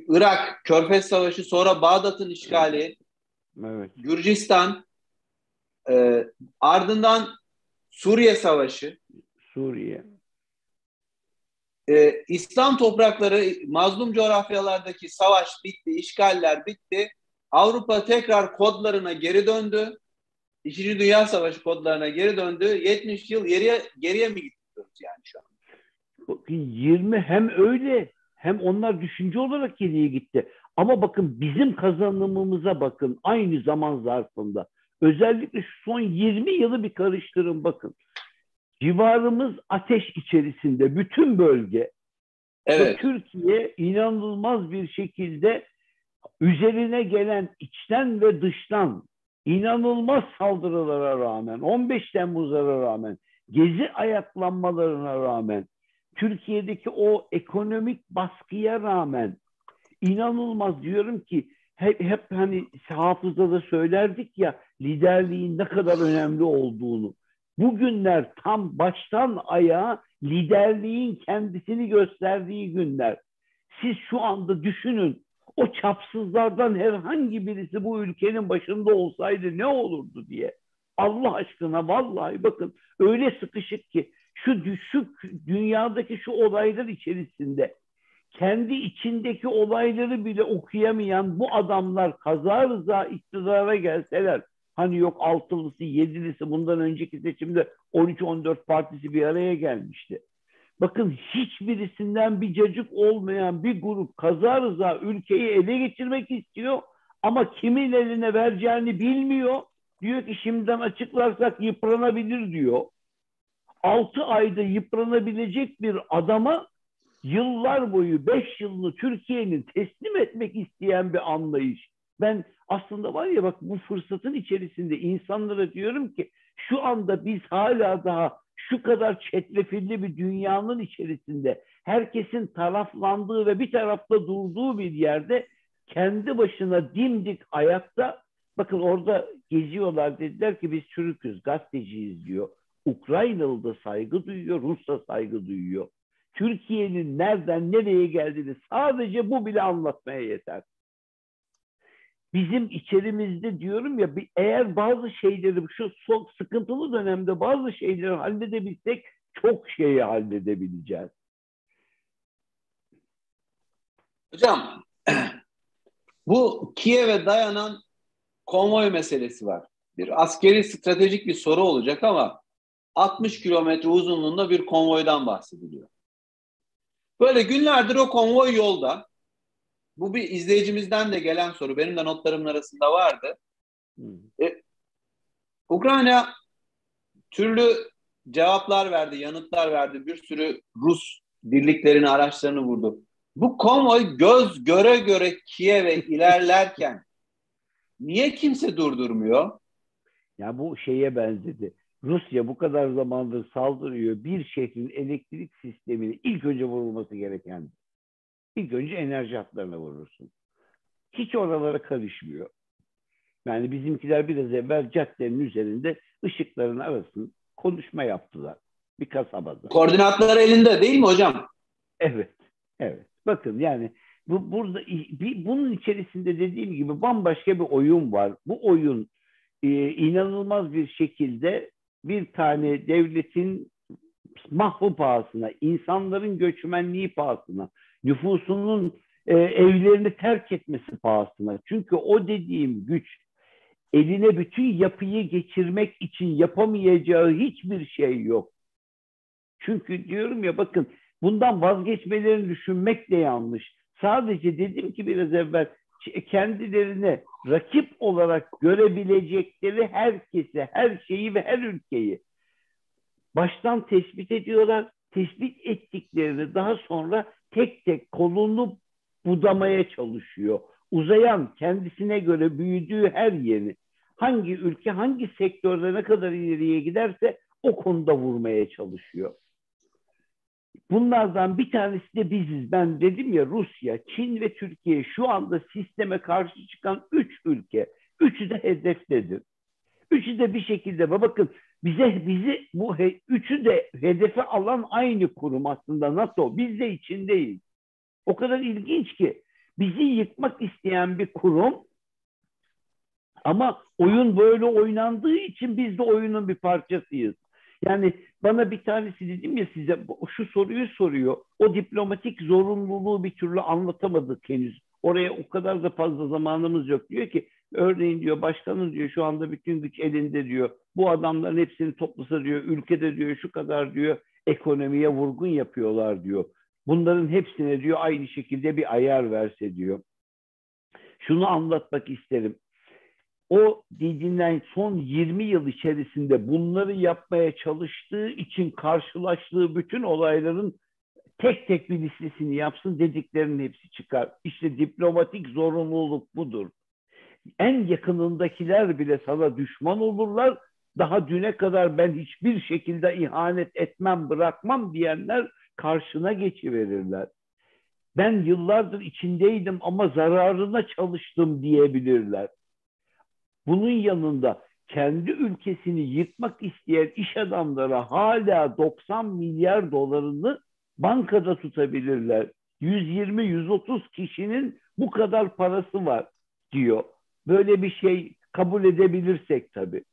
Irak Körfez Savaşı, sonra Bağdat'ın işgali, evet. Evet. Gürcistan, e, ardından Suriye Savaşı, Suriye, e, İslam toprakları, mazlum coğrafyalardaki savaş bitti, işgaller bitti. Avrupa tekrar kodlarına geri döndü. İkinci Dünya Savaşı kodlarına geri döndü. yetmiş yıl geriye, geriye mi gidiyoruz yani şu an? Bakın yirmi hem öyle hem onlar düşünce olarak geriye gitti. Ama bakın bizim kazanımımıza bakın aynı zaman zarfında. Özellikle şu son yirmi yılı bir karıştırın bakın. Civarımız ateş içerisinde bütün bölge. Evet. Türkiye inanılmaz bir şekilde üzerine gelen içten ve dıştan inanılmaz saldırılara rağmen, on beş Temmuz'lara rağmen, gezi ayaklanmalarına rağmen, Türkiye'deki o ekonomik baskıya rağmen inanılmaz diyorum ki hep, hep hani hafızada söylerdik ya liderliğin ne kadar önemli olduğunu. Bugünler tam baştan ayağa liderliğin kendisini gösterdiği günler. Siz şu anda düşünün. O çapsızlardan herhangi birisi bu ülkenin başında olsaydı ne olurdu diye. Allah aşkına vallahi bakın öyle sıkışık ki şu düşük dünyadaki şu olaylar içerisinde kendi içindeki olayları bile okuyamayan bu adamlar kazarıza iktidara gelseler hani yok altılısı yedilisi bundan önceki seçimde on üç on dört partisi bir araya gelmişti. Bakın hiçbirisinden bir cacık olmayan bir grup kazarıza ülkeyi ele geçirmek istiyor ama kimin eline vereceğini bilmiyor. Diyor ki şimdiden açıklarsak yıpranabilir diyor. Altı ayda yıpranabilecek bir adama yıllar boyu beş yılını Türkiye'nin teslim etmek isteyen bir anlayış. Ben aslında var ya bak bu fırsatın içerisinde insanlara diyorum ki şu anda biz hala daha şu kadar çetrefilli bir dünyanın içerisinde herkesin taraflandığı ve bir tarafta durduğu bir yerde kendi başına dimdik ayakta bakın orada geziyorlar dediler ki biz Türk'üz, gazeteciyiz diyor. Ukraynalı da saygı duyuyor, Rus da saygı duyuyor. Türkiye'nin nereden nereye geldiğini sadece bu bile anlatmaya yeter. Bizim içerimizde diyorum ya eğer bazı şeyleri şu son sıkıntılı dönemde bazı şeyleri halledebilsek çok şeyi halledebileceğiz. Hocam bu Kiev'e dayanan konvoy meselesi var. Bir askeri stratejik bir soru olacak ama altmış kilometre uzunluğunda bir konvoydan bahsediliyor. Böyle günlerdir o konvoy yolda. Bu bir izleyicimizden de gelen soru. Benim de notlarımın arasında vardı. E, Ukrayna türlü cevaplar verdi, yanıtlar verdi. Bir sürü Rus birliklerini, araçlarını vurdu. Bu konvoy göz göre göre Kiev'e ilerlerken niye kimse durdurmuyor? Ya bu şeye benzedi. Rusya bu kadar zamandır saldırıyor. Bir şehrin elektrik sistemini ilk önce vurulması gereken. İlk önce enerji hatlarına vurursun. Hiç oralara karışmıyor. Yani bizimkiler biraz evvel caddenin üzerinde ışıkların arasında konuşma yaptılar. Bir kasabada. Koordinatlar elinde değil mi hocam? Evet. Evet. Bakın yani bu burada bir, bunun içerisinde dediğim gibi bambaşka bir oyun var. Bu oyun e, inanılmaz bir şekilde bir tane devletin mahvu pahasına, insanların göçmenliği pahasına, nüfusunun e, evlerini terk etmesi pahasına. Çünkü o dediğim güç eline bütün yapıyı geçirmek için yapamayacağı hiçbir şey yok. Çünkü diyorum ya bakın bundan vazgeçmelerini düşünmek de yanlış. Sadece dedim ki biraz evvel kendilerini rakip olarak görebilecekleri herkesi, her şeyi ve her ülkeyi baştan tespit ediyorlar. Tespit ettiklerini daha sonra tek tek kolunu budamaya çalışıyor. Uzayan, kendisine göre büyüdüğü her yeri, hangi ülke, hangi sektörde ne kadar ileriye giderse o konuda vurmaya çalışıyor. Bunlardan bir tanesi de biziz. Ben dedim ya, Rusya, Çin ve Türkiye şu anda sisteme karşı çıkan üç ülke. Üçü de hedeftedir. Üçü de bir şekilde, bakın bize bizi bu he, üçü de hedefe alan aynı kurum aslında NATO. Biz de içindeyiz. O kadar ilginç ki bizi yıkmak isteyen bir kurum ama oyun böyle oynandığı için biz de oyunun bir parçasıyız. Yani bana bir tanesi, dedim ya size, şu soruyu soruyor. O diplomatik zorunluluğu bir türlü anlatamadık henüz. Oraya o kadar da fazla zamanımız yok. Diyor ki, örneğin diyor, başkanın diyor şu anda bütün güç elinde diyor. Bu adamların hepsini toplasa diyor, ülkede diyor şu kadar diyor ekonomiye vurgun yapıyorlar diyor. Bunların hepsine diyor aynı şekilde bir ayar verse diyor. Şunu anlatmak isterim. O dediğinden son yirmi yıl içerisinde bunları yapmaya çalıştığı için karşılaştığı bütün olayların tek tek bir listesini yapsın, dediklerinin hepsi çıkar. İşte diplomatik zorunluluk budur. En yakınındakiler bile sana düşman olurlar. Daha düne kadar ben hiçbir şekilde ihanet etmem, bırakmam diyenler karşına geçiverirler. Ben yıllardır içindeydim ama zararına çalıştım diyebilirler. Bunun yanında kendi ülkesini yıkmak isteyen iş adamları hala doksan milyar dolarını bankada tutabilirler. yüz yirmi yüz otuz kişinin bu kadar parası var diyor. Böyle bir şey kabul edebilirsek tabii.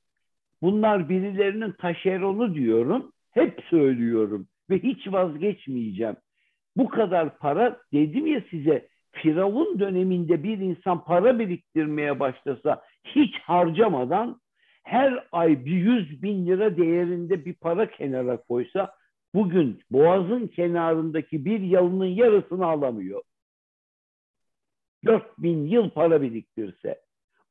Bunlar birilerinin taşeronu diyorum. Hep söylüyorum ve hiç vazgeçmeyeceğim. Bu kadar para, dedim ya size, Firavun döneminde bir insan para biriktirmeye başlasa hiç harcamadan her ay bir yüz bin lira değerinde bir para kenara koysa bugün Boğaz'ın kenarındaki bir yalının yarısını alamıyor. Dört bin yıl para biriktirse.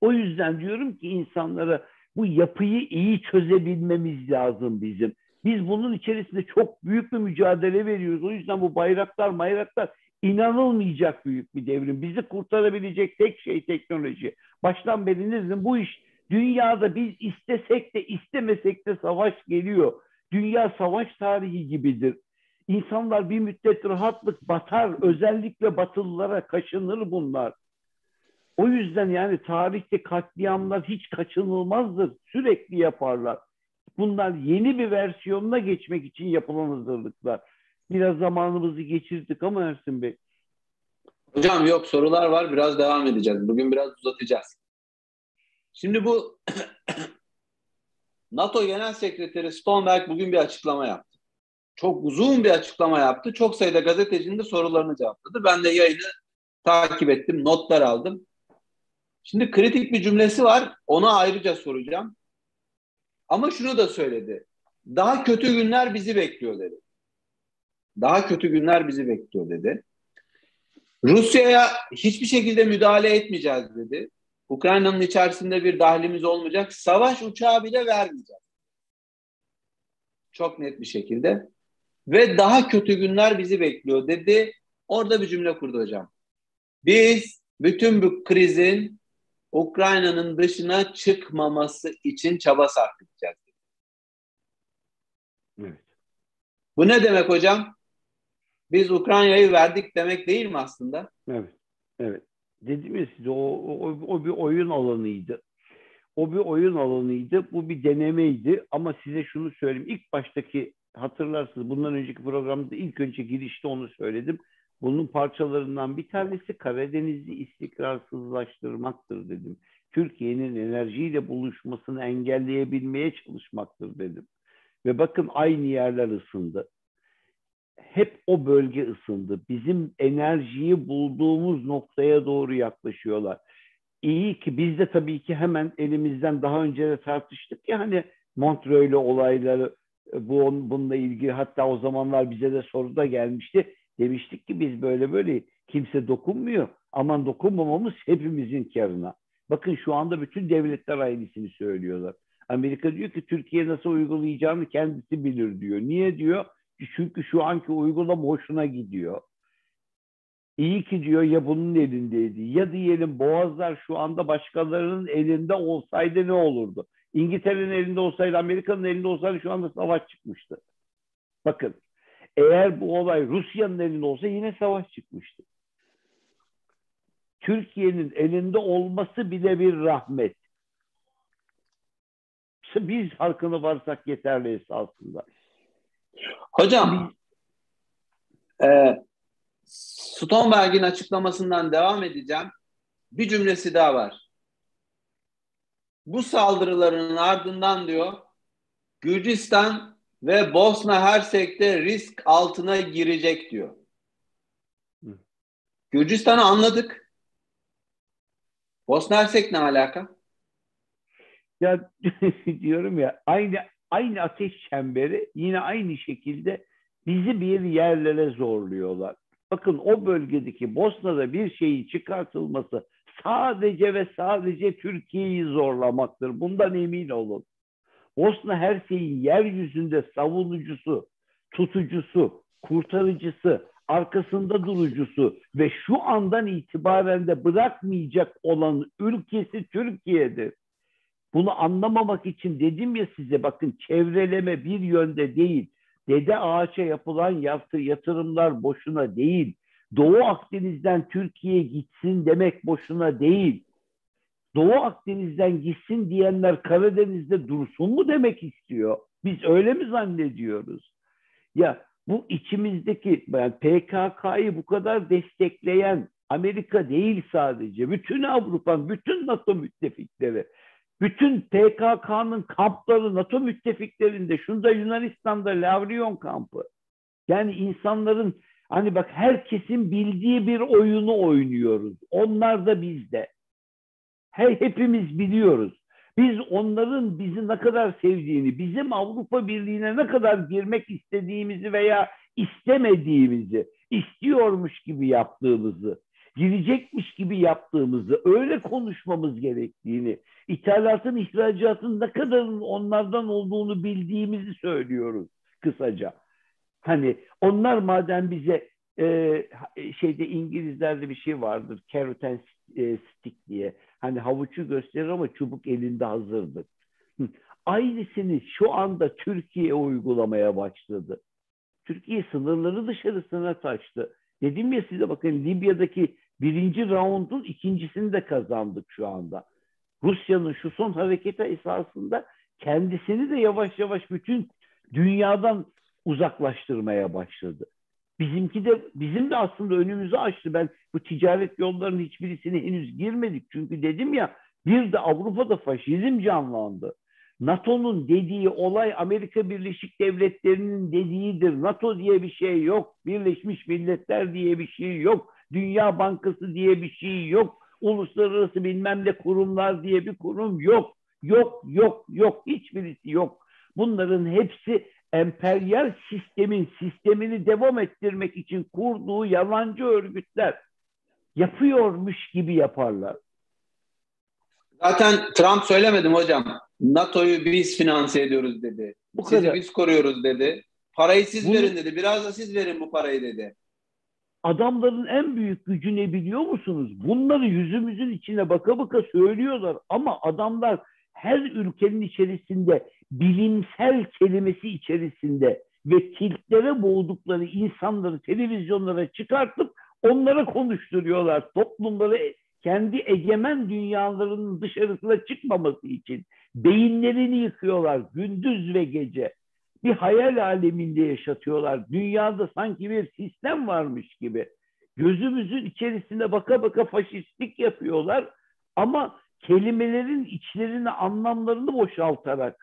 O yüzden diyorum ki insanlara, bu yapıyı iyi çözebilmemiz lazım bizim. Biz bunun içerisinde çok büyük bir mücadele veriyoruz. O yüzden bu bayraklar mayraklar inanılmayacak büyük bir devrim. Bizi kurtarabilecek tek şey teknoloji. Baştan beri dedim, bu iş dünyada biz istesek de istemesek de savaş geliyor. Dünya savaş tarihi gibidir. İnsanlar bir müddet rahatlık batar. Özellikle Batılılara kaşınır bunlar. O yüzden yani tarihte katliamlar hiç kaçınılmazdır. Sürekli yaparlar. Bunlar yeni bir versiyonuna geçmek için yapılan hazırlıklar. Biraz zamanımızı geçirdik ama Ersin Bey. Hocam yok, sorular var. Biraz devam edeceğiz. Bugün biraz uzatacağız. Şimdi bu NATO Genel Sekreteri Stoltenberg bugün bir açıklama yaptı. Çok uzun bir açıklama yaptı. Çok sayıda gazetecinin de sorularını cevapladı. Ben de yayını takip ettim. Notlar aldım. Şimdi kritik bir cümlesi var. Ona ayrıca soracağım. Ama şunu da söyledi. Daha kötü günler bizi bekliyor dedi. Daha kötü günler bizi bekliyor dedi. Rusya'ya hiçbir şekilde müdahale etmeyeceğiz dedi. Ukrayna'nın içerisinde bir dahlimiz olmayacak. Savaş uçağı bile vermeyeceğiz. Çok net bir şekilde. Ve daha kötü günler bizi bekliyor dedi. Orada bir cümle kurdu hocam. Biz bütün bu krizin Ukrayna'nın dışına çıkmaması için çaba sarf edeceğiz dedi. Evet. Bu ne demek hocam? Biz Ukrayna'yı verdik demek değil mi aslında? Evet. Evet. Dedim ya size, o, o, o bir oyun alanıydı. O bir oyun alanıydı. Bu bir denemeydi. Ama size şunu söyleyeyim. İlk baştaki, hatırlarsınız, bundan önceki programda ilk önce girişte onu söyledim. Bunun parçalarından bir tanesi Karadeniz'i istikrarsızlaştırmaktır dedim. Türkiye'nin enerjiyle buluşmasını engelleyebilmeye çalışmaktır dedim. Ve bakın aynı yerler ısındı. Hep o bölge ısındı. Bizim enerjiyi bulduğumuz noktaya doğru yaklaşıyorlar. İyi ki biz de tabii ki hemen elimizden, daha önce de tartıştık ya hani Montrö'yle olayları, bu, bununla ilgili, hatta o zamanlar bize de soru da gelmişti. Demiştik ki biz böyle böyle kimse dokunmuyor. aman dokunmamamız hepimizin karına. Bakın şu anda bütün devletler aynısını söylüyorlar. Amerika diyor ki Türkiye nasıl uygulayacağını kendisi bilir diyor. Niye diyor? Çünkü şu anki uygulama hoşuna gidiyor. İyi ki diyor ya bunun elindeydi. Ya diyelim boğazlar şu anda başkalarının elinde olsaydı ne olurdu? İngiltere'nin elinde olsaydı, Amerika'nın elinde olsaydı şu anda savaş çıkmıştı. Bakın eğer bu olay Rusya'nın elinde olsa yine savaş çıkmıştı. Türkiye'nin elinde olması bile bir rahmet. Biz farkına varsak yeterliyiz aslında. Hocam, e, Stoltenberg'in açıklamasından devam edeceğim. Bir cümlesi daha var. Bu saldırıların ardından diyor, Gürcistan ve Bosna Hersek'te risk altına girecek diyor. Gürcistan'ı anladık. Bosna Hersek ne alaka? Ya diyorum ya aynı aynı ateş çemberi yine aynı şekilde bizi bir yerlere zorluyorlar. Bakın o bölgedeki Bosna'da bir şeyi çıkartılması sadece ve sadece Türkiye'yi zorlamaktır. Bundan emin olun. Bosna her şeyin yeryüzünde savunucusu, tutucusu, kurtarıcısı, arkasında durucusu ve şu andan itibaren de bırakmayacak olan ülkesi Türkiye'dir. Bunu anlamamak için dedim ya size bakın çevreleme bir yönde değil. Dede ağaça yapılan yatırımlar boşuna değil. Doğu Akdeniz'den Türkiye gitsin demek boşuna değil. Doğu Akdeniz'den gitsin diyenler Karadeniz'de dursun mu demek istiyor? Biz öyle mi zannediyoruz? Ya bu içimizdeki yani P K K'yı bu kadar destekleyen Amerika değil sadece. Bütün Avrupa'nın, bütün NATO müttefikleri. Bütün P K K'nın kampları, NATO müttefiklerinde, şunda Yunanistan'da Lavrion kampı. Yani insanların, hani bak herkesin bildiği bir oyunu oynuyoruz. Onlar da biz de. Her, hepimiz biliyoruz. Biz onların bizi ne kadar sevdiğini, bizim Avrupa Birliği'ne ne kadar girmek istediğimizi veya istemediğimizi, istiyormuş gibi yaptığımızı, girecekmiş gibi yaptığımızı, öyle konuşmamız gerektiğini, ithalatın, ihracatın ne kadarın onlardan olduğunu bildiğimizi söylüyoruz kısaca. Hani onlar madem bize e, şeyde İngilizlerde bir şey vardır, carrot and stick diye. Hani havucu gösterir ama çubuk elinde hazırdır. Aynısını şu anda Türkiye uygulamaya başladı. Türkiye sınırları dışarısına taştı. Dedim ya size bakın Libya'daki birinci raundun ikincisini de kazandık şu anda. Rusya'nın şu son hareketi esasında kendisini de yavaş yavaş bütün dünyadan uzaklaştırmaya başladı. Bizimki de bizim de aslında önümüzü açtı. Ben bu ticaret yollarının hiçbirisine henüz girmedik. Çünkü dedim ya bir de Avrupa'da faşizm canlandı. NATO'nun dediği olay Amerika Birleşik Devletleri'nin dediğidir. NATO diye bir şey yok. Birleşmiş Milletler diye bir şey yok. Dünya Bankası diye bir şey yok. Uluslararası bilmem ne kurumlar diye bir kurum yok. Yok, yok, yok. Hiçbirisi yok. Bunların hepsi emperyal sistemin sistemini devam ettirmek için kurduğu yalancı örgütler. Yapıyormuş gibi yaparlar. Zaten Trump söylemedim hocam. NATO'yu biz finanse ediyoruz dedi. Bu sizi kadar. Biz koruyoruz dedi. Parayı siz bu, verin dedi. Biraz da siz verin bu parayı dedi. Adamların en büyük gücü ne biliyor musunuz? Bunları yüzümüzün içine baka baka söylüyorlar. Ama adamlar her ülkenin içerisinde bilimsel kelimesi içerisinde ve tiltlere boğdukları insanları televizyonlara çıkartıp onlara konuşturuyorlar. Toplumları kendi egemen dünyalarının dışarısına çıkmaması için beyinlerini yıkıyorlar gündüz ve gece. Bir hayal aleminde yaşatıyorlar. Dünyada sanki bir sistem varmış gibi. Gözümüzün içerisine baka baka faşistlik yapıyorlar ama kelimelerin içlerini, anlamlarını boşaltarak.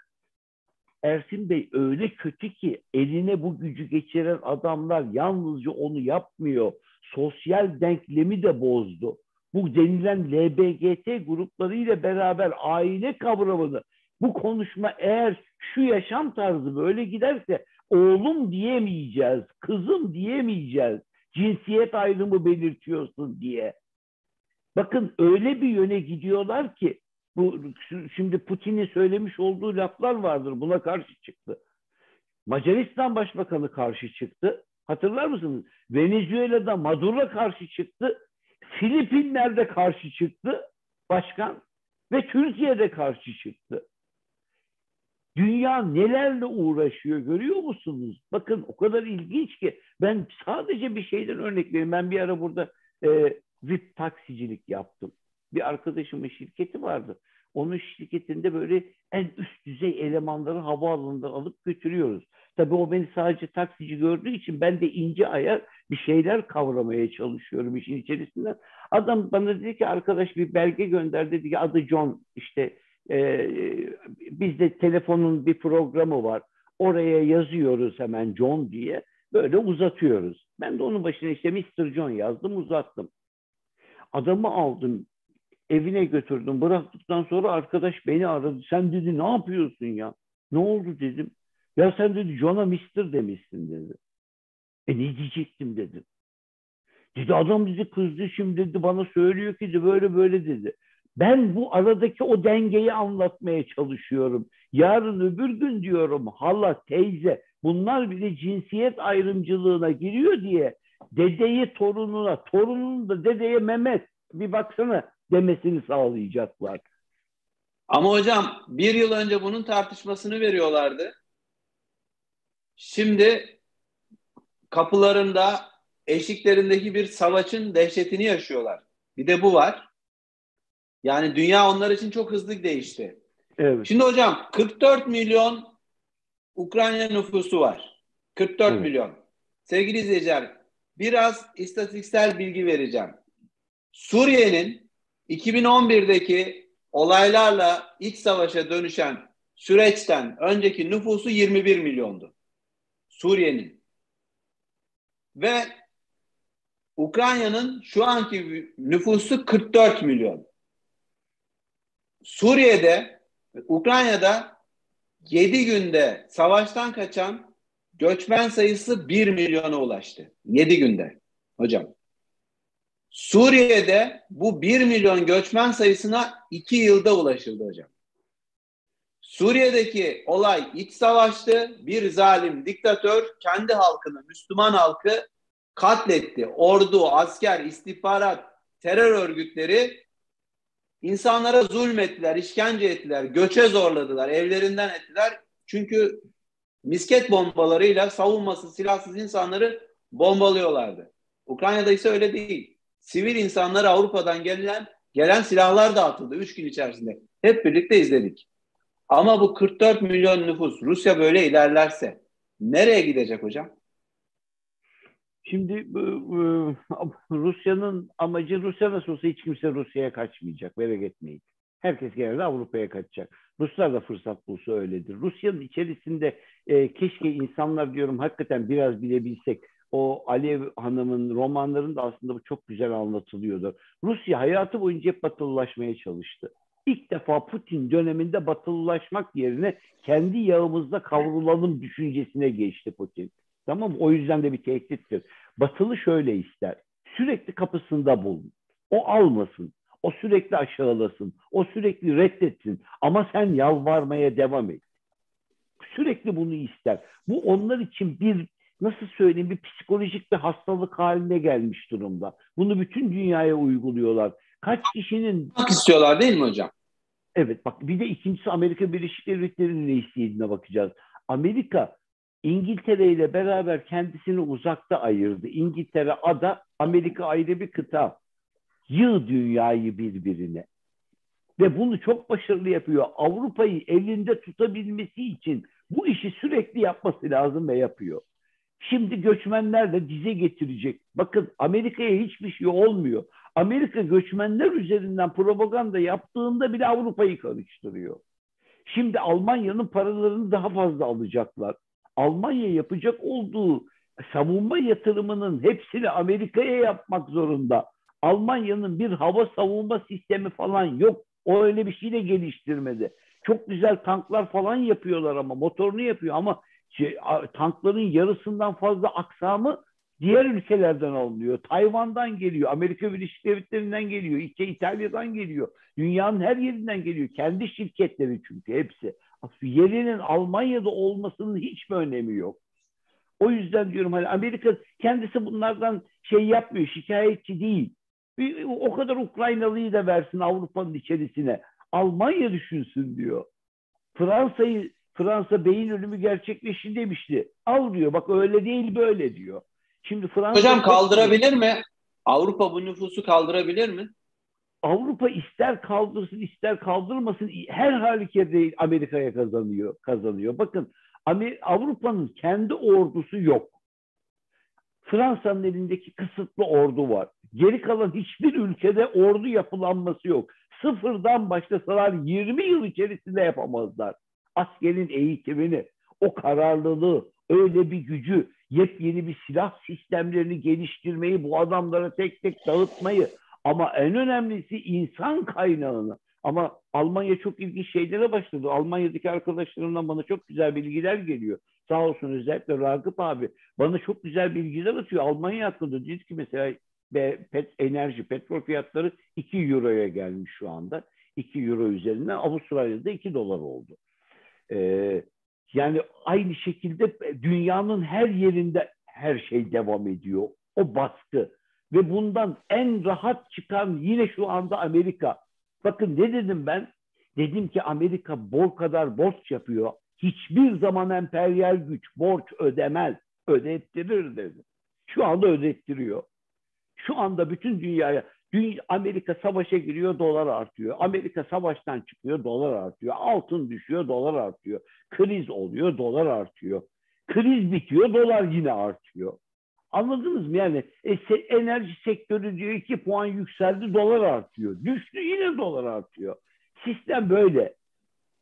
Ersin Bey öyle kötü ki eline bu gücü geçiren adamlar yalnızca onu yapmıyor. Sosyal denklemi de bozdu. Bu denilen L B G T gruplarıyla beraber aile kavramını, bu konuşma eğer şu yaşam tarzı böyle giderse oğlum diyemeyeceğiz, kızım diyemeyeceğiz, cinsiyet ayrımı belirtiyorsun diye. Bakın öyle bir yöne gidiyorlar ki bu şimdi Putin'in söylemiş olduğu laflar vardır, buna karşı çıktı. Macaristan Başbakanı karşı çıktı. Hatırlar mısınız? Venezuela'da Maduro karşı çıktı. Filipinler'de karşı çıktı başkan ve Türkiye'de karşı çıktı. Dünya nelerle uğraşıyor görüyor musunuz? Bakın o kadar ilginç ki ben sadece bir şeyden örnek vereyim. Ben bir ara burada e, V I P taksicilik yaptım. Bir arkadaşımın şirketi vardı. Onun şirketinde böyle en üst düzey elemanları havaalanından alıp götürüyoruz. Tabii o beni sadece taksici gördüğü için ben de ince ayar bir şeyler kavramaya çalışıyorum işin içerisinden. Adam bana dedi ki arkadaş bir belge gönder dedi ki adı John işte e, bizde telefonun bir programı var. Oraya yazıyoruz hemen John diye böyle uzatıyoruz. Ben de onun başına işte mister John yazdım uzattım. Adamı aldım. Evine götürdüm. Bıraktıktan sonra arkadaş beni aradı. Sen dedi ne yapıyorsun ya? Ne oldu dedim. Ya sen dedi John'a mister demişsin dedi. E ne diyecektim dedim. Dedi adam bizi kızdı şimdi dedi bana söylüyor ki de böyle böyle dedi. Ben bu aradaki o dengeyi anlatmaya çalışıyorum. Yarın öbür gün diyorum hala teyze bunlar bile cinsiyet ayrımcılığına giriyor diye dedeyi torununa, torununu da dedeye Mehmet bir baksana demesini sağlayacaklar. Ama hocam bir yıl önce bunun tartışmasını veriyorlardı. Şimdi kapılarında, eşiklerindeki bir savaşın dehşetini yaşıyorlar. Bir de bu var. Yani dünya onlar için çok hızlı değişti. Evet. Şimdi hocam kırk dört milyon Ukrayna nüfusu var. kırk dört evet. milyon. Sevgili izleyiciler, biraz istatistiksel bilgi vereceğim. Suriye'nin iki bin on birdeki olaylarla iç savaşa dönüşen süreçten önceki nüfusu yirmi bir milyondu. Suriye'nin. Ve Ukrayna'nın şu anki nüfusu kırk dört milyon. Suriye'de, Ukrayna'da yedi günde savaştan kaçan göçmen sayısı bir milyona ulaştı. yedi günde hocam. Suriye'de bu bir milyon göçmen sayısına iki yılda ulaşıldı hocam. Suriye'deki olay iç savaştı. Bir zalim diktatör kendi halkını, Müslüman halkı katletti. Ordu, asker, istihbarat, terör örgütleri insanlara zulmettiler, işkence ettiler, göçe zorladılar, evlerinden ettiler. Çünkü misket bombalarıyla savunmasız, silahsız insanları bombalıyorlardı. Ukrayna'da ise öyle değil. Sivil insanlara Avrupa'dan gelen gelen silahlar dağıtıldı üç gün içerisinde. Hep birlikte izledik. Ama bu kırk dört milyon nüfus Rusya böyle ilerlerse nereye gidecek hocam? Şimdi Rusya'nın amacı Rusya nasıl olsa hiç kimse Rusya'ya kaçmayacak. Merak etmeyin. Herkes genelde Avrupa'ya kaçacak. Ruslar da fırsat bulsa öyledir. Rusya'nın içerisinde e, keşke insanlar diyorum hakikaten biraz bilebilsek. O Alev Hanım'ın romanlarında aslında bu çok güzel anlatılıyordu. Rusya hayatı boyunca hep batılılaşmaya çalıştı. İlk defa Putin döneminde batılılaşmak yerine kendi yağımızda kavrulalım düşüncesine geçti Putin. Tamam mı? O yüzden de bir tehdittir. Batılı şöyle ister. Sürekli kapısında bulun. O almasın. O sürekli aşağılasın. O sürekli reddetsin. Ama sen yalvarmaya devam et. Sürekli bunu ister. Bu onlar için bir nasıl söyleyeyim bir psikolojik bir hastalık haline gelmiş durumda. Bunu bütün dünyaya uyguluyorlar. Kaç kişinin... Bak istiyorlar değil mi hocam? Evet bak bir de ikincisi Amerika Birleşik Devletleri'nin reisliğine bakacağız. Amerika İngiltere ile beraber kendisini uzakta ayırdı. İngiltere ada, Amerika ayrı bir kıta. Yığ dünyayı birbirine. Ve bunu çok başarılı yapıyor. Avrupa'yı elinde tutabilmesi için bu işi sürekli yapması lazım ve yapıyor. Şimdi göçmenler de dize getirecek. Bakın Amerika'ya hiçbir şey olmuyor. Amerika göçmenler üzerinden propaganda yaptığında bile Avrupa'yı karıştırıyor. Şimdi Almanya'nın paralarını daha fazla alacaklar. Almanya yapacak olduğu savunma yatırımının hepsini Amerika'ya yapmak zorunda. Almanya'nın bir hava savunma sistemi falan yok. O öyle bir şey de geliştirmedi. Çok güzel tanklar falan yapıyorlar ama motorunu yapıyor ama tankların yarısından fazla aksamı diğer ülkelerden alınıyor. Tayvan'dan geliyor, Amerika Birleşik Devletleri'nden geliyor, İtalya'dan geliyor. Dünyanın her yerinden geliyor. Kendi şirketleri çünkü hepsi. Yerinin Almanya'da olmasının hiçbir önemi yok. O yüzden diyorum hani Amerika kendisi bunlardan şey yapmıyor, şikayetçi değil. O kadar Ukraynalıyı da versin Avrupa'nın içerisine. Almanya düşünsün diyor. Fransa'yı, Fransa beyin ölümü gerçekleşti demişti. Al diyor, bak öyle değil böyle diyor. Şimdi Fransa hocam kaldırabilir mi? Avrupa bu nüfusu kaldırabilir mi? Avrupa ister kaldırsın ister kaldırmasın her halükarda Amerika'ya kazanıyor, kazanıyor. Bakın Avrupa'nın kendi ordusu yok. Fransa'nın elindeki kısıtlı ordu var. Geri kalan hiçbir ülkede ordu yapılanması yok. Sıfırdan başlasalar yirmi yıl içerisinde yapamazlar. Askerin eğitimini, o kararlılığı, öyle bir gücü, yepyeni bir silah sistemlerini geliştirmeyi, bu adamlara tek tek dağıtmayı ama en önemlisi insan kaynağını. Ama Almanya çok ilginç şeylere başladı. Almanya'daki arkadaşlarımdan bana çok güzel bilgiler geliyor. Sağ olsun özellikle Ragıp abi bana çok güzel bilgiler atıyor. Almanya hakkında diyor ki mesela pet, enerji, petrol fiyatları iki euroya gelmiş şu anda. iki euro üzerinden Avustralya'da iki dolar oldu. Ee, yani aynı şekilde dünyanın her yerinde her şey devam ediyor. O baskı ve bundan en rahat çıkan yine şu anda Amerika. Bakın ne dedim ben? Dedim ki Amerika bor kadar borç yapıyor. Hiçbir zaman emperyal güç borç ödemez, ödettirir dedim. Şu anda ödettiriyor. Şu anda bütün dünyaya, Amerika savaşa giriyor, dolar artıyor. Amerika savaştan çıkıyor, dolar artıyor. Altın düşüyor, dolar artıyor. Kriz oluyor, dolar artıyor. Kriz bitiyor, dolar yine artıyor. Anladınız mı? Yani e, enerji sektörü diyor iki puan yükseldi, dolar artıyor. Düştü, yine dolar artıyor. Sistem böyle.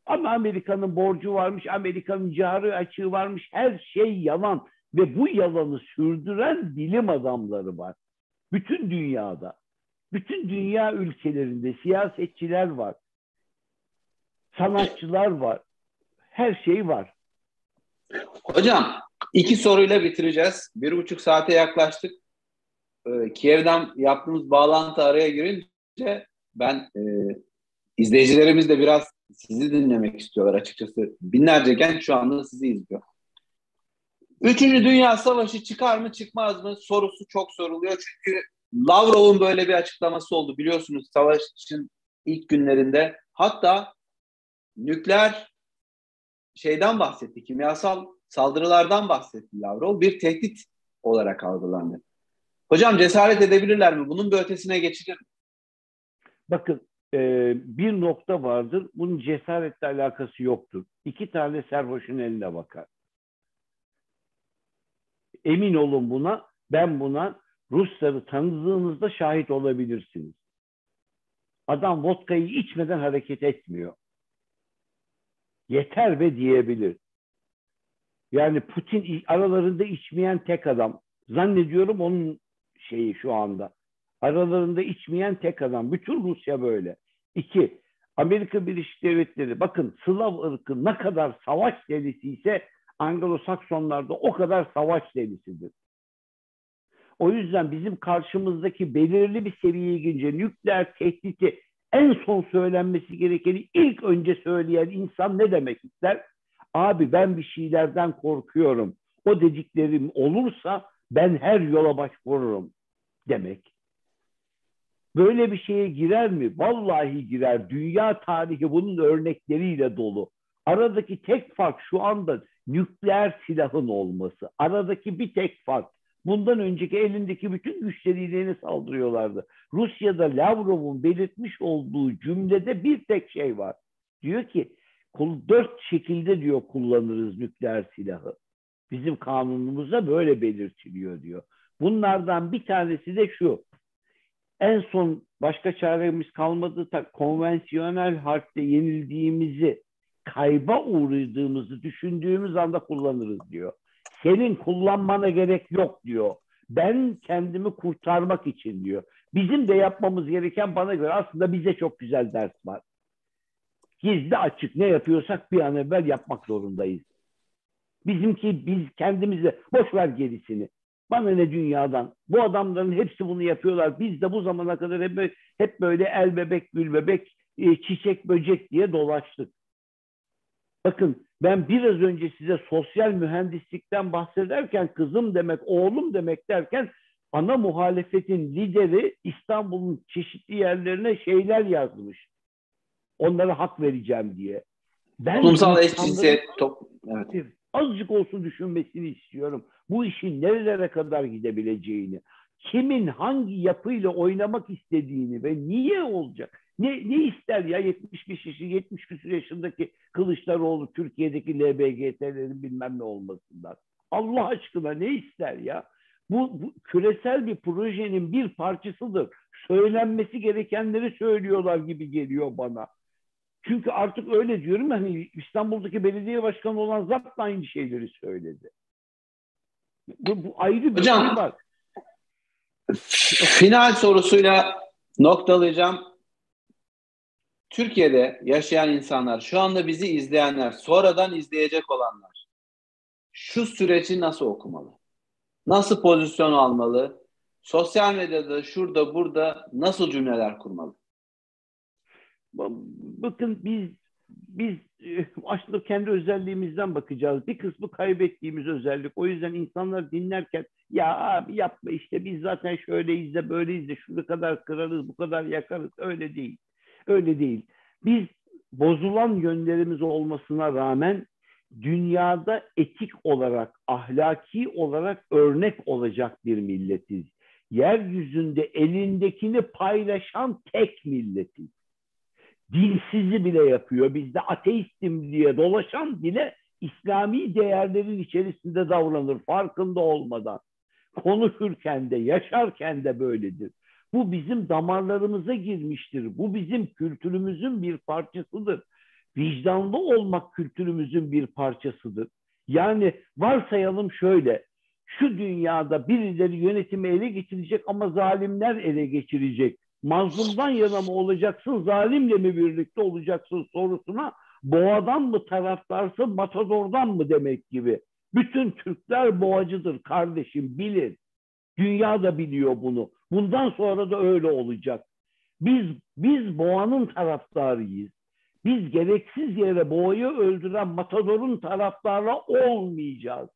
Ama Amerika'nın borcu varmış, Amerika'nın cari açığı varmış. Her şey yalan ve bu yalanı sürdüren bilim adamları var. Bütün dünyada, bütün dünya ülkelerinde siyasetçiler var, sanatçılar var, her şey var. Hocam, iki soruyla bitireceğiz. Bir buçuk saate yaklaştık. Ee, Kiev'den yaptığımız bağlantı araya girince ben e, izleyicilerimiz de biraz sizi dinlemek istiyorlar açıkçası. Binlerce genç şu anda sizi izliyor. Üçüncü Dünya Savaşı çıkar mı çıkmaz mı sorusu çok soruluyor. Çünkü Lavrov'un böyle bir açıklaması oldu biliyorsunuz savaşın ilk günlerinde. Hatta nükleer şeyden bahsetti, kimyasal saldırılardan bahsetti Lavrov. Bir tehdit olarak algılandı. Hocam cesaret edebilirler mi? Bunun bir ötesine geçilir mi? Bakın e, bir nokta vardır. Bunun cesaretle alakası yoktur. İki tane serhoşun eline bakar. Emin olun buna, ben buna Rusları tanıdığınızda şahit olabilirsiniz. Adam vodkayı içmeden hareket etmiyor. Yeter ve diyebilir. Yani Putin aralarında içmeyen tek adam. Zannediyorum onun şeyi şu anda. Aralarında içmeyen tek adam. Bütün Rusya böyle. İki, Amerika Birleşik Devletleri. Bakın Slav ırkı ne kadar savaş delisi ise Anglo-Saksonlarda o kadar savaş delisidir. O yüzden bizim karşımızdaki belirli bir seviyeye gelince nükleer tehdidi en son söylenmesi gerekeni ilk önce söyleyen insan ne demek ister? Abi ben bir şeylerden korkuyorum. O dediklerim olursa ben her yola başvururum demek. Böyle bir şeye girer mi? Vallahi girer. Dünya tarihi bunun örnekleriyle dolu. Aradaki tek fark şu anda nükleer silahın olması. Aradaki bir tek fark. Bundan önceki elindeki bütün güçleriyle saldırıyorlardı. Rusya'da Lavrov'un belirtmiş olduğu cümlede bir tek şey var. Diyor ki dört şekilde diyor kullanırız nükleer silahı. Bizim kanunumuzda böyle belirtiliyor diyor. Bunlardan bir tanesi de şu. En son başka çaremiz kalmadı da konvansiyonel harpte yenildiğimizi, kayba uğradığımızı düşündüğümüz anda kullanırız diyor. Senin kullanmana gerek yok diyor. Ben kendimi kurtarmak için diyor. Bizim de yapmamız gereken bana göre aslında bize çok güzel ders var. Gizli açık ne yapıyorsak bir an evvel yapmak zorundayız. Bizimki biz kendimize boş ver gerisini. Bana ne dünyadan? Bu adamların hepsi bunu yapıyorlar. Biz de bu zamana kadar hep, hep böyle el bebek, gül bebek, çiçek, böcek diye dolaştık. Bakın ben biraz önce size sosyal mühendislikten bahsederken, kızım demek, oğlum demek derken, ana muhalefetin lideri İstanbul'un çeşitli yerlerine şeyler yazmış. Onlara hak vereceğim diye. Ben toplumsal eşcinsiyet top... evet. Azıcık olsun düşünmesini istiyorum. Bu işin nerelere kadar gidebileceğini, kimin hangi yapıyla oynamak istediğini ve niye olacak? Ne, ne ister ya yetmiş beş yaşı, yetmiş küsur yaşındaki Kılıçdaroğlu Türkiye'deki L G B T'lerin bilmem ne olmasından? Allah aşkına ne ister ya? Bu, bu küresel bir projenin bir parçasıdır. Söylenmesi gerekenleri söylüyorlar gibi geliyor bana. Çünkü artık öyle diyorum, hani İstanbul'daki belediye başkanı olan zat da aynı şeyleri söyledi. Bu, bu ayrı bir Hocam, şey var. Final sorusuyla noktalayacağım. Türkiye'de yaşayan insanlar, şu anda bizi izleyenler, sonradan izleyecek olanlar şu süreci nasıl okumalı? Nasıl pozisyon almalı? Sosyal medyada, şurada, burada nasıl cümleler kurmalı? Bakın biz biz aslında kendi özelliğimizden bakacağız. Bir kısmı kaybettiğimiz özellik. O yüzden insanlar dinlerken ya abi yapma işte biz zaten şöyleyiz de böyleyiz de şunu kadar kırarız, bu kadar yakarız. Öyle değil. Öyle değil. Biz bozulan yönlerimiz olmasına rağmen dünyada etik olarak, ahlaki olarak örnek olacak bir milletiz. Yeryüzünde elindekini paylaşan tek milletiz. Dinsizi bile yapıyor. Bizde ateistim diye dolaşan bile İslami değerlerin içerisinde davranır farkında olmadan. Konuşurken de, yaşarken de böyledir. Bu bizim damarlarımıza girmiştir. Bu bizim kültürümüzün bir parçasıdır. Vicdanlı olmak kültürümüzün bir parçasıdır. Yani varsayalım şöyle, şu dünyada birileri yönetimi ele geçirecek ama zalimler ele geçirecek. Mazlumdan yana mı olacaksın, zalimle mi birlikte olacaksın sorusuna boğadan mı taraftarsın, matadordan mı demek gibi. Bütün Türkler boğacıdır kardeşim, bilin. Dünya da biliyor bunu. Bundan sonra da öyle olacak. Biz biz boğanın taraftarıyız. Biz gereksiz yere boğayı öldüren matadorun taraftarı olmayacağız.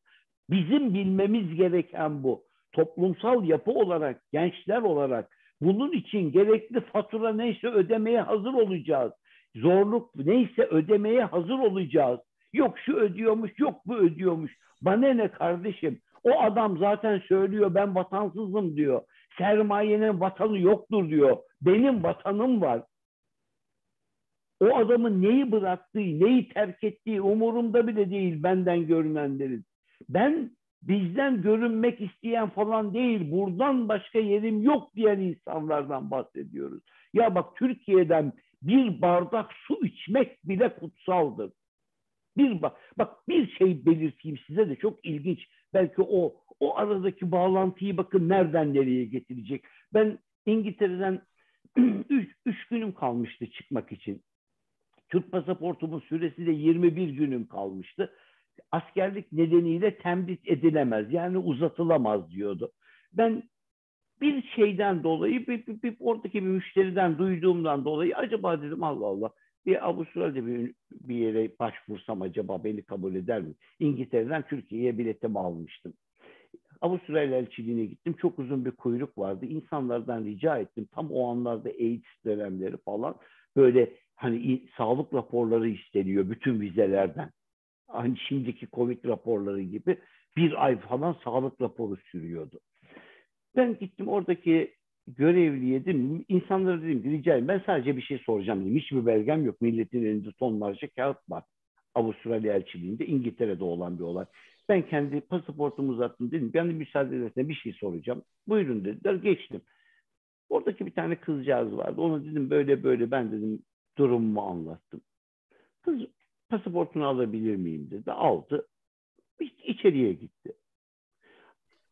Bizim bilmemiz gereken bu. Toplumsal yapı olarak, gençler olarak bunun için gerekli fatura neyse ödemeye hazır olacağız. Zorluk neyse ödemeye hazır olacağız. Yok şu ödüyormuş, yok bu ödüyormuş. Bana ne kardeşim? O adam zaten söylüyor ben vatansızım diyor. Sermayenin vatanı yoktur diyor. Benim vatanım var. O adamın neyi bıraktığı, neyi terk ettiği umurumda bile değil benden görünenlerin. Ben bizden görünmek isteyen falan değil, buradan başka yerim yok diyen insanlardan bahsediyoruz. Ya bak Türkiye'den bir bardak su içmek bile kutsaldır. Bir bak, bak bir şey belirteyim size de çok ilginç. Belki o o aradaki bağlantıyı bakın nereden nereye getirecek. Ben İngiltere'den üç, üç günüm kalmıştı çıkmak için. Türk pasaportumun süresi de yirmi bir günüm kalmıştı. Askerlik nedeniyle temdit edilemez. Yani uzatılamaz diyordu. Ben bir şeyden dolayı, bir, bir, bir oradaki bir müşteriden duyduğumdan dolayı acaba dedim Allah Allah bir Avustralya'da bir, bir yere başvursam acaba beni kabul eder mi? İngiltere'den Türkiye'ye biletimi almıştım. Avustralya elçiliğine gittim. Çok uzun bir kuyruk vardı. İnsanlardan rica ettim. Tam o anlarda AIDS dönemleri falan böyle hani sağlık raporları isteniyor bütün vizelerden. Hani şimdiki Covid raporları gibi bir ay falan sağlık raporu sürüyordu. Ben gittim oradaki görevliye dedim, insanlara dedim ki rica ederim ben sadece bir şey soracağım dedim. Hiçbir belgem yok. Milletin elinde tonlarca kağıt var. Avustralya elçiliğinde İngiltere'de olan bir olay. Ben kendi pasaportumu uzattım dedim. Ben de müsaadenizle bir şey soracağım. Buyurun dediler. Geçtim. Oradaki bir tane kızcağız vardı. Ona dedim böyle böyle ben dedim durumumu anlattım. Kız pasaportunu alabilir miyim dedi. Aldı. İçeriye gitti.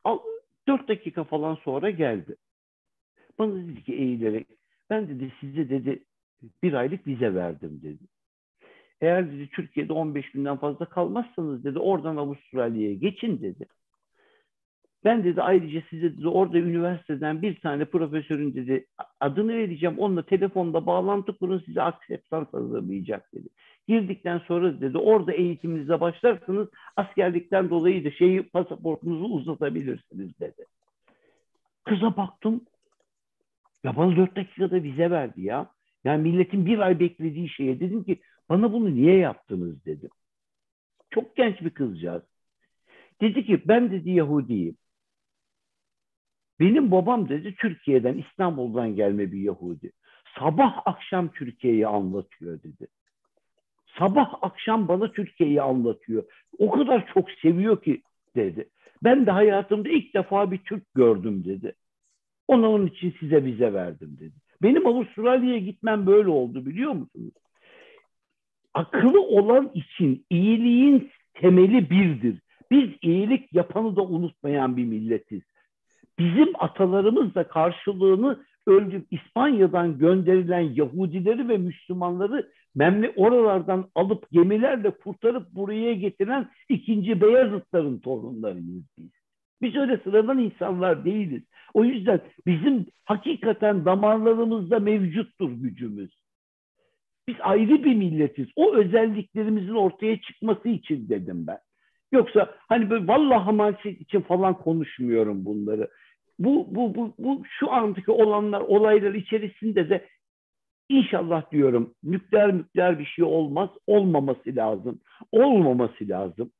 Al, dört dakika falan sonra geldi. Bana dedi ki eğilerek ben dedi size dedi bir aylık vize verdim dedi. Eğer dedi Türkiye'de on beş günden fazla kalmazsanız dedi oradan Avustralya'ya geçin dedi. Ben dedi ayrıca size dedi, orada üniversiteden bir tane profesörün dedi adını vereceğim. Onunla telefonda bağlantı kurun, size akseptans hazırlayacak dedi. Girdikten sonra dedi orada eğitiminize başlarsınız. Askerlikten dolayı da şeyi pasaportunuzu uzatabilirsiniz dedi. Kıza baktım. Ya bana dört dakikada vize verdi ya. Yani milletin bir ay beklediği şeye dedim ki bana bunu niye yaptınız dedim. Çok genç bir kızcağız. Dedi ki ben dedi Yahudiyim. Benim babam dedi Türkiye'den, İstanbul'dan gelme bir Yahudi. Sabah akşam Türkiye'yi anlatıyor dedi. Sabah akşam bana Türkiye'yi anlatıyor. O kadar çok seviyor ki dedi. Ben de hayatımda ilk defa bir Türk gördüm dedi. Ona onun için size vize verdim dedi. Benim Avustralya'ya gitmem böyle oldu biliyor musunuz? Akıllı olan için iyiliğin temeli birdir. Biz iyilik yapanı da unutmayan bir milletiz. Bizim atalarımız da karşılığını öldü. İspanya'dan gönderilen Yahudileri ve Müslümanları memle oralardan alıp gemilerle kurtarıp buraya getiren ikinci Beyazıtların torunlarıyız biz. Biz öyle sıradan insanlar değiliz. O yüzden bizim hakikaten damarlarımızda mevcuttur gücümüz. Biz ayrı bir milletiz. O özelliklerimizin ortaya çıkması için dedim ben. Yoksa hani böyle vallahi hamaset için falan konuşmuyorum bunları. Bu, bu, bu, bu şu andaki olanlar, olaylar içerisinde de inşallah diyorum nükleer nükleer bir şey olmaz. Olmaması lazım. Olmaması lazım.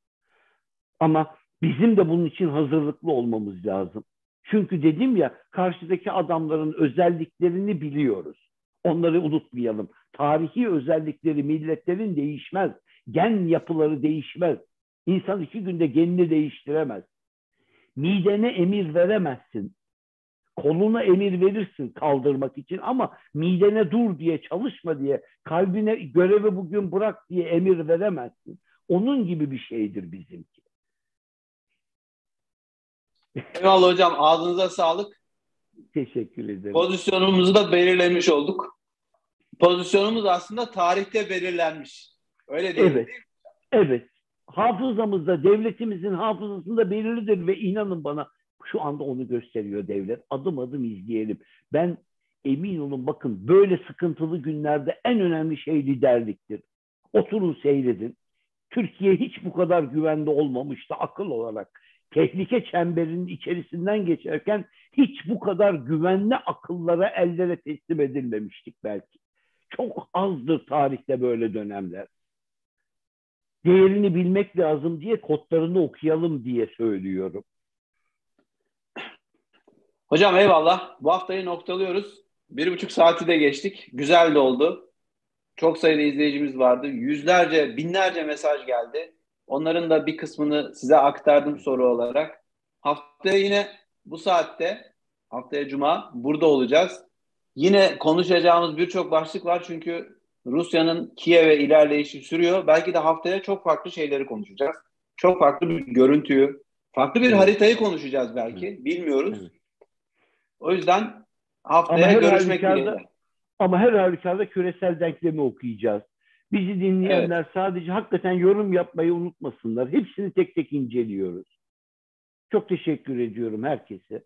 Ama bizim de bunun için hazırlıklı olmamız lazım. Çünkü dedim ya karşıdaki adamların özelliklerini biliyoruz. Onları unutmayalım. Tarihi özellikleri milletlerin değişmez. Gen yapıları değişmez. İnsan iki günde genini değiştiremez. Midene emir veremezsin. Koluna emir verirsin kaldırmak için ama midene dur diye, çalışma diye, kalbine görevi bugün bırak diye emir veremezsin. Onun gibi bir şeydir bizimki. Eyvallah hocam, ağzınıza sağlık. Teşekkür ederim. Pozisyonumuzu da belirlemiş olduk. Pozisyonumuz aslında tarihte belirlenmiş. Öyle değil, evet. Değil mi? Evet. Hafızamızda, devletimizin hafızasında belirlidir ve inanın bana şu anda onu gösteriyor devlet. Adım adım izleyelim. Ben emin olun bakın böyle sıkıntılı günlerde en önemli şey liderliktir. Oturun seyredin. Türkiye hiç bu kadar güvende olmamıştı akıl olarak. Tehlike çemberinin içerisinden geçerken hiç bu kadar güvenli akıllara, ellere teslim edilmemiştik belki. Çok azdır tarihte böyle dönemler. Değerini bilmek lazım diye kodlarını okuyalım diye söylüyorum. Hocam eyvallah. Bu haftayı noktalıyoruz. Bir buçuk saati de geçtik. Güzel de oldu. Çok sayıda izleyicimiz vardı. Yüzlerce, binlerce mesaj geldi. Onların da bir kısmını size aktardım soru olarak. Haftaya yine bu saatte, haftaya Cuma burada olacağız. Yine konuşacağımız birçok başlık var çünkü Rusya'nın Kiev'e ilerleyişi sürüyor. Belki de haftaya çok farklı şeyleri konuşacağız. Çok farklı bir görüntüyü, farklı bir haritayı konuşacağız belki. Evet. Bilmiyoruz. Evet. O yüzden haftaya görüşmek dileğiyle. Ama her halükarda küresel denklemi okuyacağız. Bizi dinleyenler evet. Sadece hakikaten yorum yapmayı unutmasınlar. Hepsini tek tek inceliyoruz. Çok teşekkür ediyorum herkese.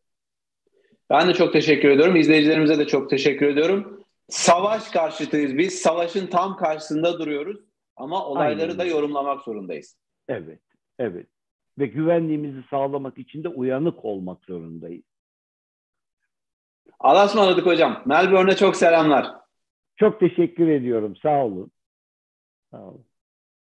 Ben de çok teşekkür ediyorum. İzleyicilerimize de çok teşekkür ediyorum. Savaş karşıtıyız biz. Savaşın tam karşısında duruyoruz. Ama olayları aynen. Da yorumlamak zorundayız. Evet, evet. Ve güvenliğimizi sağlamak için de uyanık olmak zorundayız. Allah'a ısmarladık hocam. Melbourne'e çok selamlar. Çok teşekkür ediyorum. Sağ olun. Sağ olun.